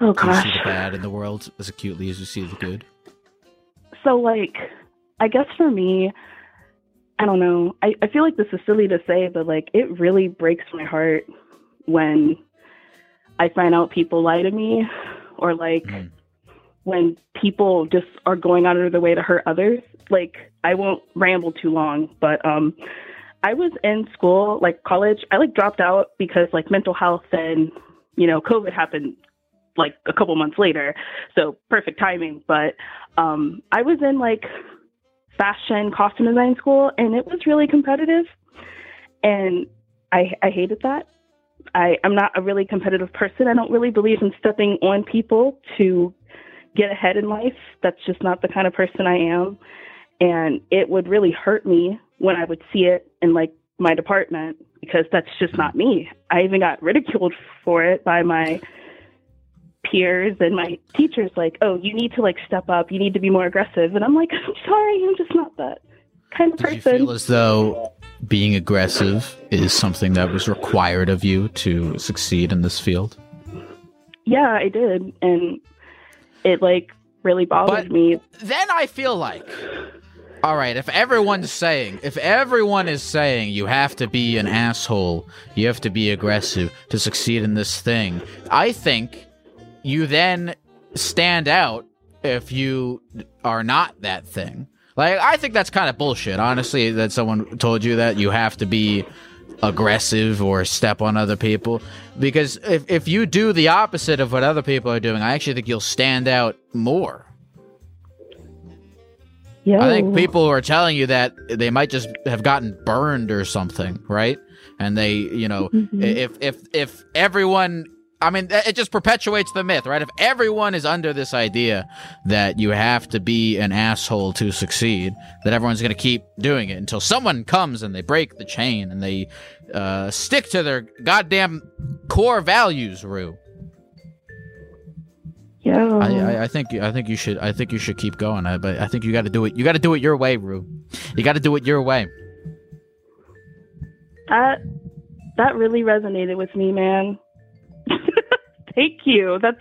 Oh, gosh. Do you see the bad in the world as acutely as you see the good? So, like, I guess for me, I don't know. I, I feel like this is silly to say, but, like, it really breaks my heart when I find out people lie to me, or, like, mm. when people just are going out of their way to hurt others. Like, I won't ramble too long, but um, I was in school, like, college. I, like, dropped out because, like, mental health and, you know, COVID happened like a couple months later. So perfect timing. But um, I was in like fashion costume design school, and it was really competitive. And I, I hated that. I, I'm not a really competitive person. I don't really believe in stepping on people to get ahead in life. That's just not the kind of person I am. And it would really hurt me when I would see it in like my department, because that's just not me. I even got ridiculed for it by my peers and my teachers, like, oh, you need to like step up, you need to be more aggressive. And I'm like, I'm sorry, I'm just not that kind of Did person. You feel as though being aggressive is something that was required of you to succeed in this field? Yeah, I did, and it like really bothered but me. Then I feel like, all right, if everyone's saying, if everyone is saying you have to be an asshole, you have to be aggressive to succeed in this thing, I think you then stand out if you are not that thing. Like, I think that's kind of bullshit, honestly, that someone told you that you have to be aggressive or step on other people. Because if, if you do the opposite of what other people are doing, I actually think you'll stand out more. Yo. I think people who are telling you that, they might just have gotten burned or something, right? And they, you know, mm-hmm. if, if, if everyone... I mean, it just perpetuates the myth, right? If everyone is under this idea that you have to be an asshole to succeed, that everyone's going to keep doing it until someone comes and they break the chain and they uh, stick to their goddamn core values, Rue. Yeah, I, I, I think I think you should I think you should keep going. I, but I think you got to do it. You got to do it your way, Rue. You got to do it your way. That that really resonated with me, man. Thank you. That's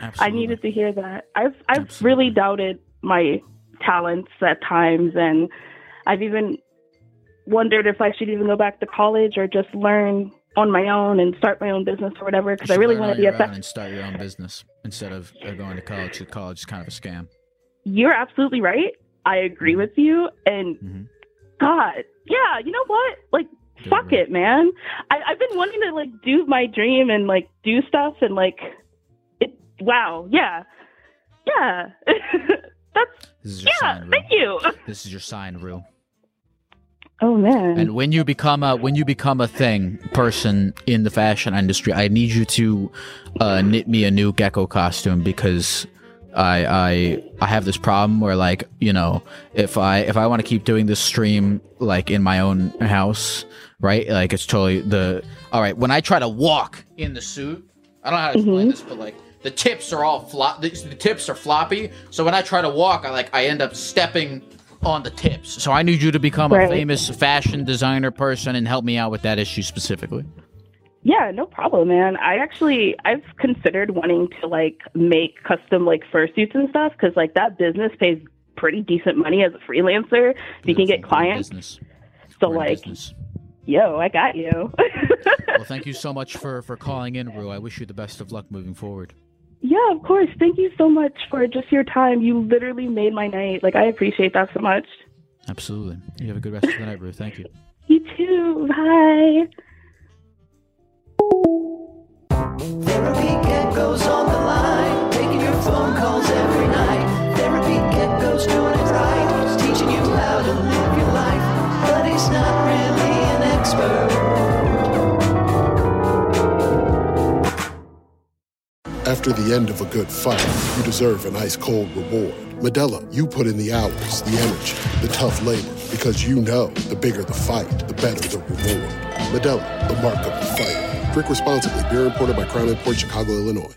Absolutely. I needed to hear that. I've I've Absolutely. really doubted my talents at times, and I've even wondered if I should even go back to college or just learn on my own and start my own business or whatever, because I really want to be a fa- and start your own business instead of going to college. Because college is kind of a scam. You're absolutely right. I agree with you. And mm-hmm. God, yeah, you know what? Like, fuck it, man. I, I've been wanting to like do my dream and like do stuff and like it. Wow. Yeah. Yeah. That's this is your yeah. Sign, thank you. This is your sign, Rue. Oh man. And when you become a when you become a thing person in the fashion industry, I need you to uh, knit me a new gecko costume, because I I I have this problem where, like, you know, if I if I want to keep doing this stream like in my own house, right? Like, it's totally the all right. When I try to walk in the suit, I don't know how to explain mm-hmm. this, but like the tips are all flop. The, the tips are floppy. So when I try to walk, I like I end up stepping on the tips. So I need you to become right. a famous fashion designer person and help me out with that issue specifically. Yeah, no problem, man. I actually, I've considered wanting to, like, make custom, like, fursuits and stuff, because, like, that business pays pretty decent money as a freelancer. If you can get clients. So, like, yo, I got you. Well, thank you so much for, for calling in, Rue. I wish you the best of luck moving forward. Yeah, of course. Thank you so much for just your time. You literally made my night. Like, I appreciate that so much. Absolutely. You have a good rest of the night, Rue. Thank you. You too. Bye. Therapy Gecko's on the line, taking your phone calls every night. Therapy Gecko's doing it right, teaching you how to live your life. But he's not really an expert. After the end of a good fight, you deserve an ice-cold reward. Medela, you put in the hours, the energy, the tough labor, because you know the bigger the fight, the better the reward. Medela, the mark of the fighter. Drink responsibly. Beer imported by Crown Import, Chicago, Illinois.